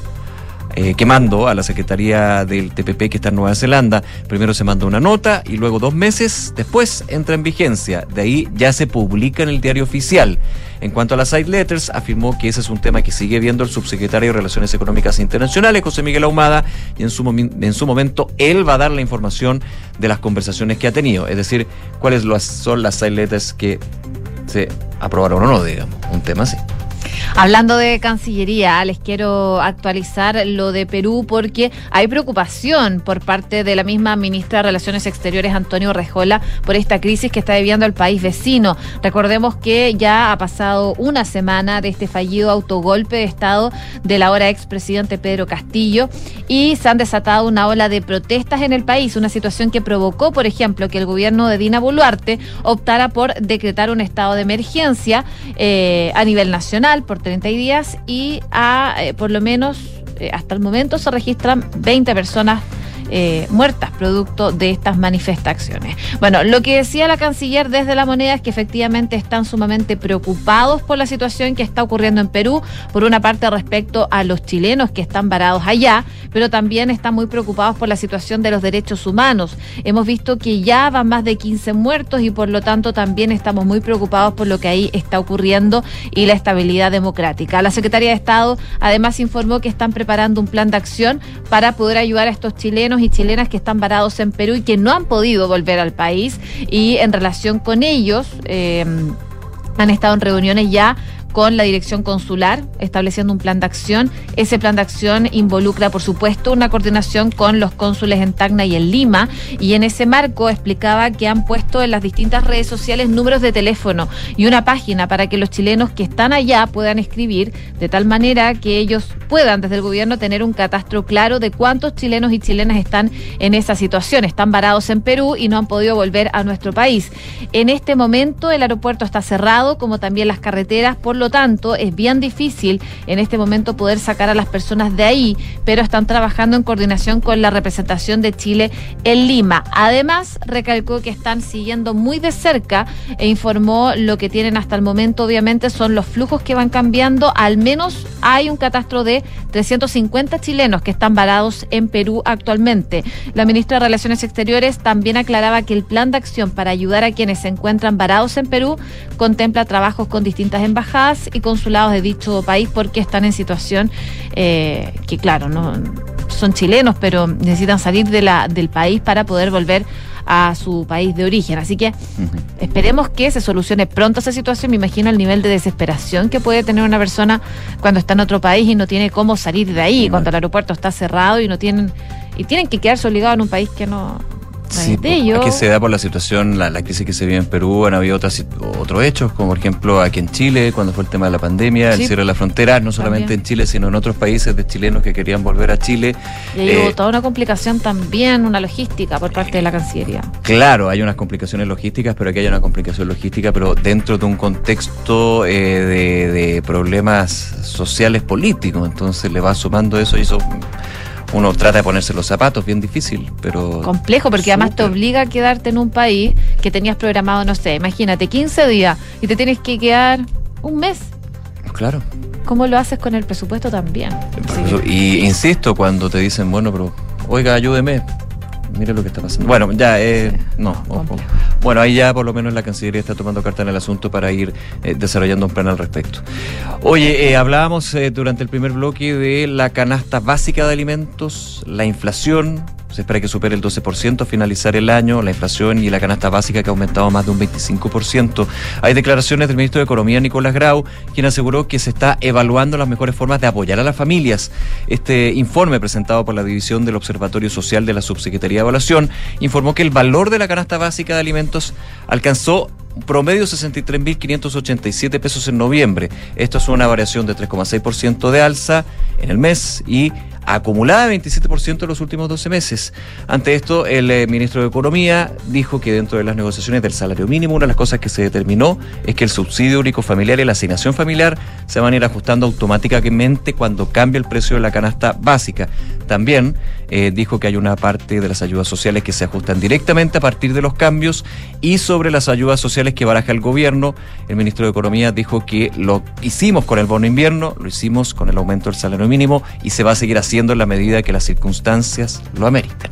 eh, quemando a la Secretaría del T P P que está en Nueva Zelanda. Primero se manda una nota y luego dos meses después entra en vigencia. De ahí ya se publica en el diario oficial. En cuanto a las side letters, afirmó que ese es un tema que sigue viendo el subsecretario de Relaciones Económicas Internacionales, José Miguel Ahumada, y en su, momi- en su momento él va a dar la información de las conversaciones que ha tenido, es decir, cuáles son las side letters que se aprobaron o no, digamos, un tema así. Hablando de Cancillería, les quiero actualizar lo de Perú porque hay preocupación por parte de la misma ministra de Relaciones Exteriores, Antonio Rejola, por esta crisis que está viviendo el país vecino. Recordemos que ya ha pasado una semana de este fallido autogolpe de Estado del ahora expresidente Pedro Castillo y se han desatado una ola de protestas en el país, una situación que provocó, por ejemplo, que el gobierno de Dina Boluarte optara por decretar un estado de emergencia eh, a nivel nacional por treinta días y a eh, por lo menos eh, hasta el momento se registran veinte personas eh, muertas producto de estas manifestaciones. Bueno, lo que decía la canciller desde La Moneda es que efectivamente están sumamente preocupados por la situación que está ocurriendo en Perú, por una parte respecto a los chilenos que están varados allá, pero también están muy preocupados por la situación de los derechos humanos. Hemos visto que ya van más de quince muertos y por lo tanto también estamos muy preocupados por lo que ahí está ocurriendo y la estabilidad democrática. La Secretaría de Estado además informó que están preparando un plan de acción para poder ayudar a estos chilenos y chilenas que están varados en Perú y que no han podido volver al país, y en relación con ellos eh, han estado en reuniones ya con la dirección consular, estableciendo un plan de acción. Ese plan de acción involucra, por supuesto, una coordinación con los cónsules en Tacna y en Lima, y en ese marco explicaba que han puesto en las distintas redes sociales números de teléfono y una página para que los chilenos que están allá puedan escribir, de tal manera que ellos puedan, desde el gobierno, tener un catastro claro de cuántos chilenos y chilenas están en esa situación, están varados en Perú y no han podido volver a nuestro país. En este momento el aeropuerto está cerrado, como también las carreteras, por lo Por lo tanto, es bien difícil en este momento poder sacar a las personas de ahí, pero están trabajando en coordinación con la representación de Chile en Lima. Además, recalcó que están siguiendo muy de cerca e informó lo que tienen hasta el momento, obviamente, son los flujos que van cambiando. Al menos hay un catastro de trescientos cincuenta chilenos que están varados en Perú actualmente. La ministra de Relaciones Exteriores también aclaraba que el plan de acción para ayudar a quienes se encuentran varados en Perú contempla trabajos con distintas embajadas y consulados de dicho país, porque están en situación eh, que, claro, no son chilenos, pero necesitan salir de la, del país para poder volver a su país de origen. Así que esperemos que se solucione pronto esa situación. Me imagino el nivel de desesperación que puede tener una persona cuando está en otro país y no tiene cómo salir de ahí, cuando el aeropuerto está cerrado y no tienen y tienen que quedarse obligados en un país que no... Sí, que se da por la situación, la, la crisis que se vive en Perú. Han habido otras, otros hechos, como por ejemplo aquí en Chile, cuando fue el tema de la pandemia, sí, el cierre de las fronteras, no solamente también en Chile, sino en otros países, de chilenos que querían volver a Chile. Y ahí eh, hubo toda una complicación también, una logística por parte eh, de la Cancillería. Claro, hay unas complicaciones logísticas, pero aquí hay una complicación logística, pero dentro de un contexto eh, de, de problemas sociales políticos, entonces le va sumando eso y eso... Uno trata de ponerse los zapatos, bien difícil, pero... Complejo, porque super. Además te obliga a quedarte en un país que tenías programado, no sé, imagínate, quince días, y te tienes que quedar un mes. Claro. ¿Cómo lo haces con el presupuesto también? Sí. Y insisto, cuando te dicen, bueno, pero, oiga, ayúdeme, mire lo que está pasando. Bueno, ya, eh, sí. no, ojo. Bueno, ahí ya por lo menos la Cancillería está tomando carta en el asunto para ir eh, desarrollando un plan al respecto. Oye, eh, hablábamos eh, durante el primer bloque de la canasta básica de alimentos, la inflación, se espera que supere el doce por ciento a finalizar el año, la inflación y la canasta básica que ha aumentado más de un veinticinco por ciento. Hay declaraciones del ministro de Economía, Nicolás Grau, quien aseguró que se está evaluando las mejores formas de apoyar a las familias. Este informe, presentado por la División del Observatorio Social de la Subsecretaría de Evaluación, informó que el valor de la canasta básica de alimentos alcanzó promedio sesenta y tres mil quinientos ochenta y siete pesos en noviembre. Esto es una variación de tres coma seis por ciento de alza en el mes y acumulada veintisiete por ciento en los últimos doce meses. Ante esto, el eh, ministro de Economía dijo que dentro de las negociaciones del salario mínimo, una de las cosas que se determinó es que el subsidio único familiar y la asignación familiar se van a ir ajustando automáticamente cuando cambie el precio de la canasta básica. También eh, dijo que hay una parte de las ayudas sociales que se ajustan directamente a partir de los cambios, y sobre las ayudas sociales que baraja el gobierno, el ministro de Economía dijo que lo hicimos con el bono invierno, lo hicimos con el aumento del salario mínimo y se va a seguir haciendo siendo en la medida que las circunstancias lo ameriten.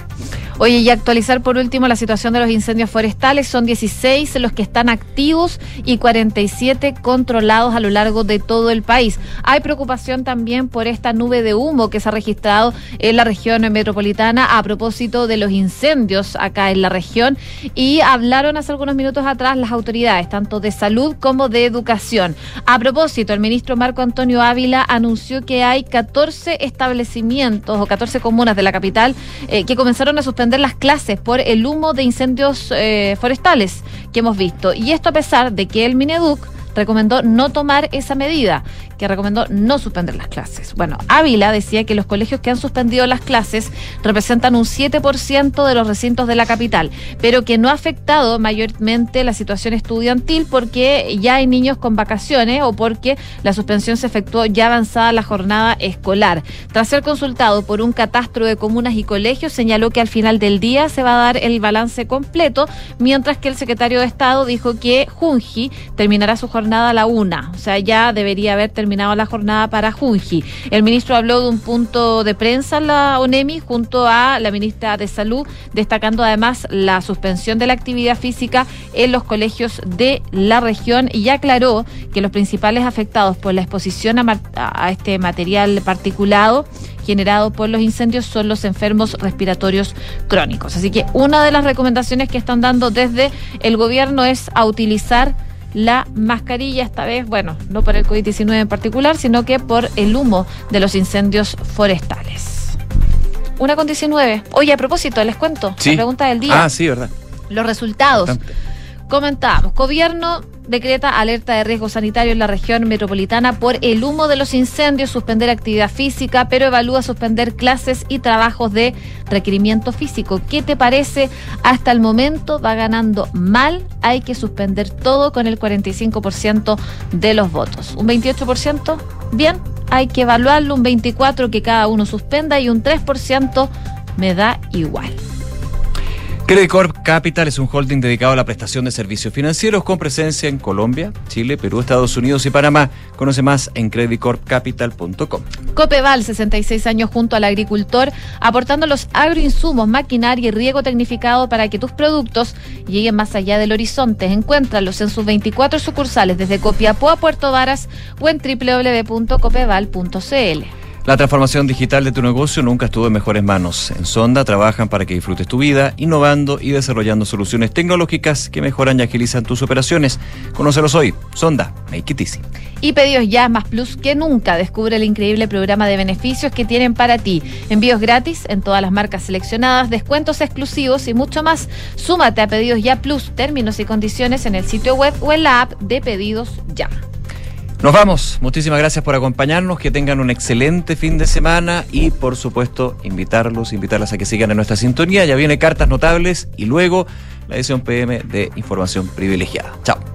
Oye, y actualizar por último la situación de los incendios forestales. Son dieciséis los que están activos y cuarenta y siete controlados a lo largo de todo el país. Hay preocupación también por esta nube de humo que se ha registrado en la región metropolitana a propósito de los incendios acá en la región. Y hablaron hace algunos minutos atrás las autoridades, tanto de salud como de educación. A propósito, el ministro Marco Antonio Ávila anunció que hay catorce establecimientos o catorce comunas de la capital eh, que comenzaron a suspender las clases por el humo de incendios eh, forestales que hemos visto, y esto a pesar de que el Mineduc recomendó no tomar esa medida, que recomendó no suspender las clases. Bueno, Ávila decía que los colegios que han suspendido las clases representan un siete por ciento de los recintos de la capital, pero que no ha afectado mayormente la situación estudiantil porque ya hay niños con vacaciones o porque la suspensión se efectuó ya avanzada la jornada escolar. Tras ser consultado por un catastro de comunas y colegios, señaló que al final del día se va a dar el balance completo, mientras que el secretario de Estado dijo que Junji terminará su jornada a la una, o sea, ya debería haber terminado la jornada para Junji. El ministro habló de un punto de prensa en la ONEMI junto a la ministra de Salud, destacando además la suspensión de la actividad física en los colegios de la región, y aclaró que los principales afectados por la exposición a, a este material particulado generado por los incendios son los enfermos respiratorios crónicos. Así que una de las recomendaciones que están dando desde el gobierno es a utilizar la mascarilla, esta vez, bueno, no por el COVID diecinueve en particular, sino que por el humo de los incendios forestales. Una con diecinueve. Oye, a propósito, les cuento, ¿sí?, la pregunta del día. Ah, sí, verdad. Los resultados. Bastante. Comentábamos, gobierno decreta alerta de riesgo sanitario en la región metropolitana por el humo de los incendios, suspender actividad física, pero evalúa suspender clases y trabajos de requerimiento físico. ¿Qué te parece? Hasta el momento va ganando mal, hay que suspender todo con el cuarenta y cinco por ciento de los votos. Un veintiocho por ciento, bien, hay que evaluarlo, un veinticuatro por ciento que cada uno suspenda y un tres por ciento me da igual. Credit Corp Capital es un holding dedicado a la prestación de servicios financieros con presencia en Colombia, Chile, Perú, Estados Unidos y Panamá. Conoce más en credit corp capital punto com. Copeval, sesenta y seis años junto al agricultor, aportando los agroinsumos, maquinaria y riego tecnificado para que tus productos lleguen más allá del horizonte. Encuéntralos en sus veinticuatro sucursales, desde Copiapó a Puerto Varas o en doble u doble u doble u punto copeval punto c l. La transformación digital de tu negocio nunca estuvo en mejores manos. En Sonda trabajan para que disfrutes tu vida, innovando y desarrollando soluciones tecnológicas que mejoran y agilizan tus operaciones. Conócelos hoy. Sonda, make it easy. Y Pedidos Ya más Plus que nunca. Descubre el increíble programa de beneficios que tienen para ti. Envíos gratis en todas las marcas seleccionadas, descuentos exclusivos y mucho más. Súmate a Pedidos Ya Plus. Términos y condiciones en el sitio web o en la app de Pedidos Ya. Nos vamos, muchísimas gracias por acompañarnos, que tengan un excelente fin de semana y por supuesto invitarlos, invitarlas a que sigan en nuestra sintonía. Ya viene Cartas Notables y luego la edición P M de Información Privilegiada. Chao.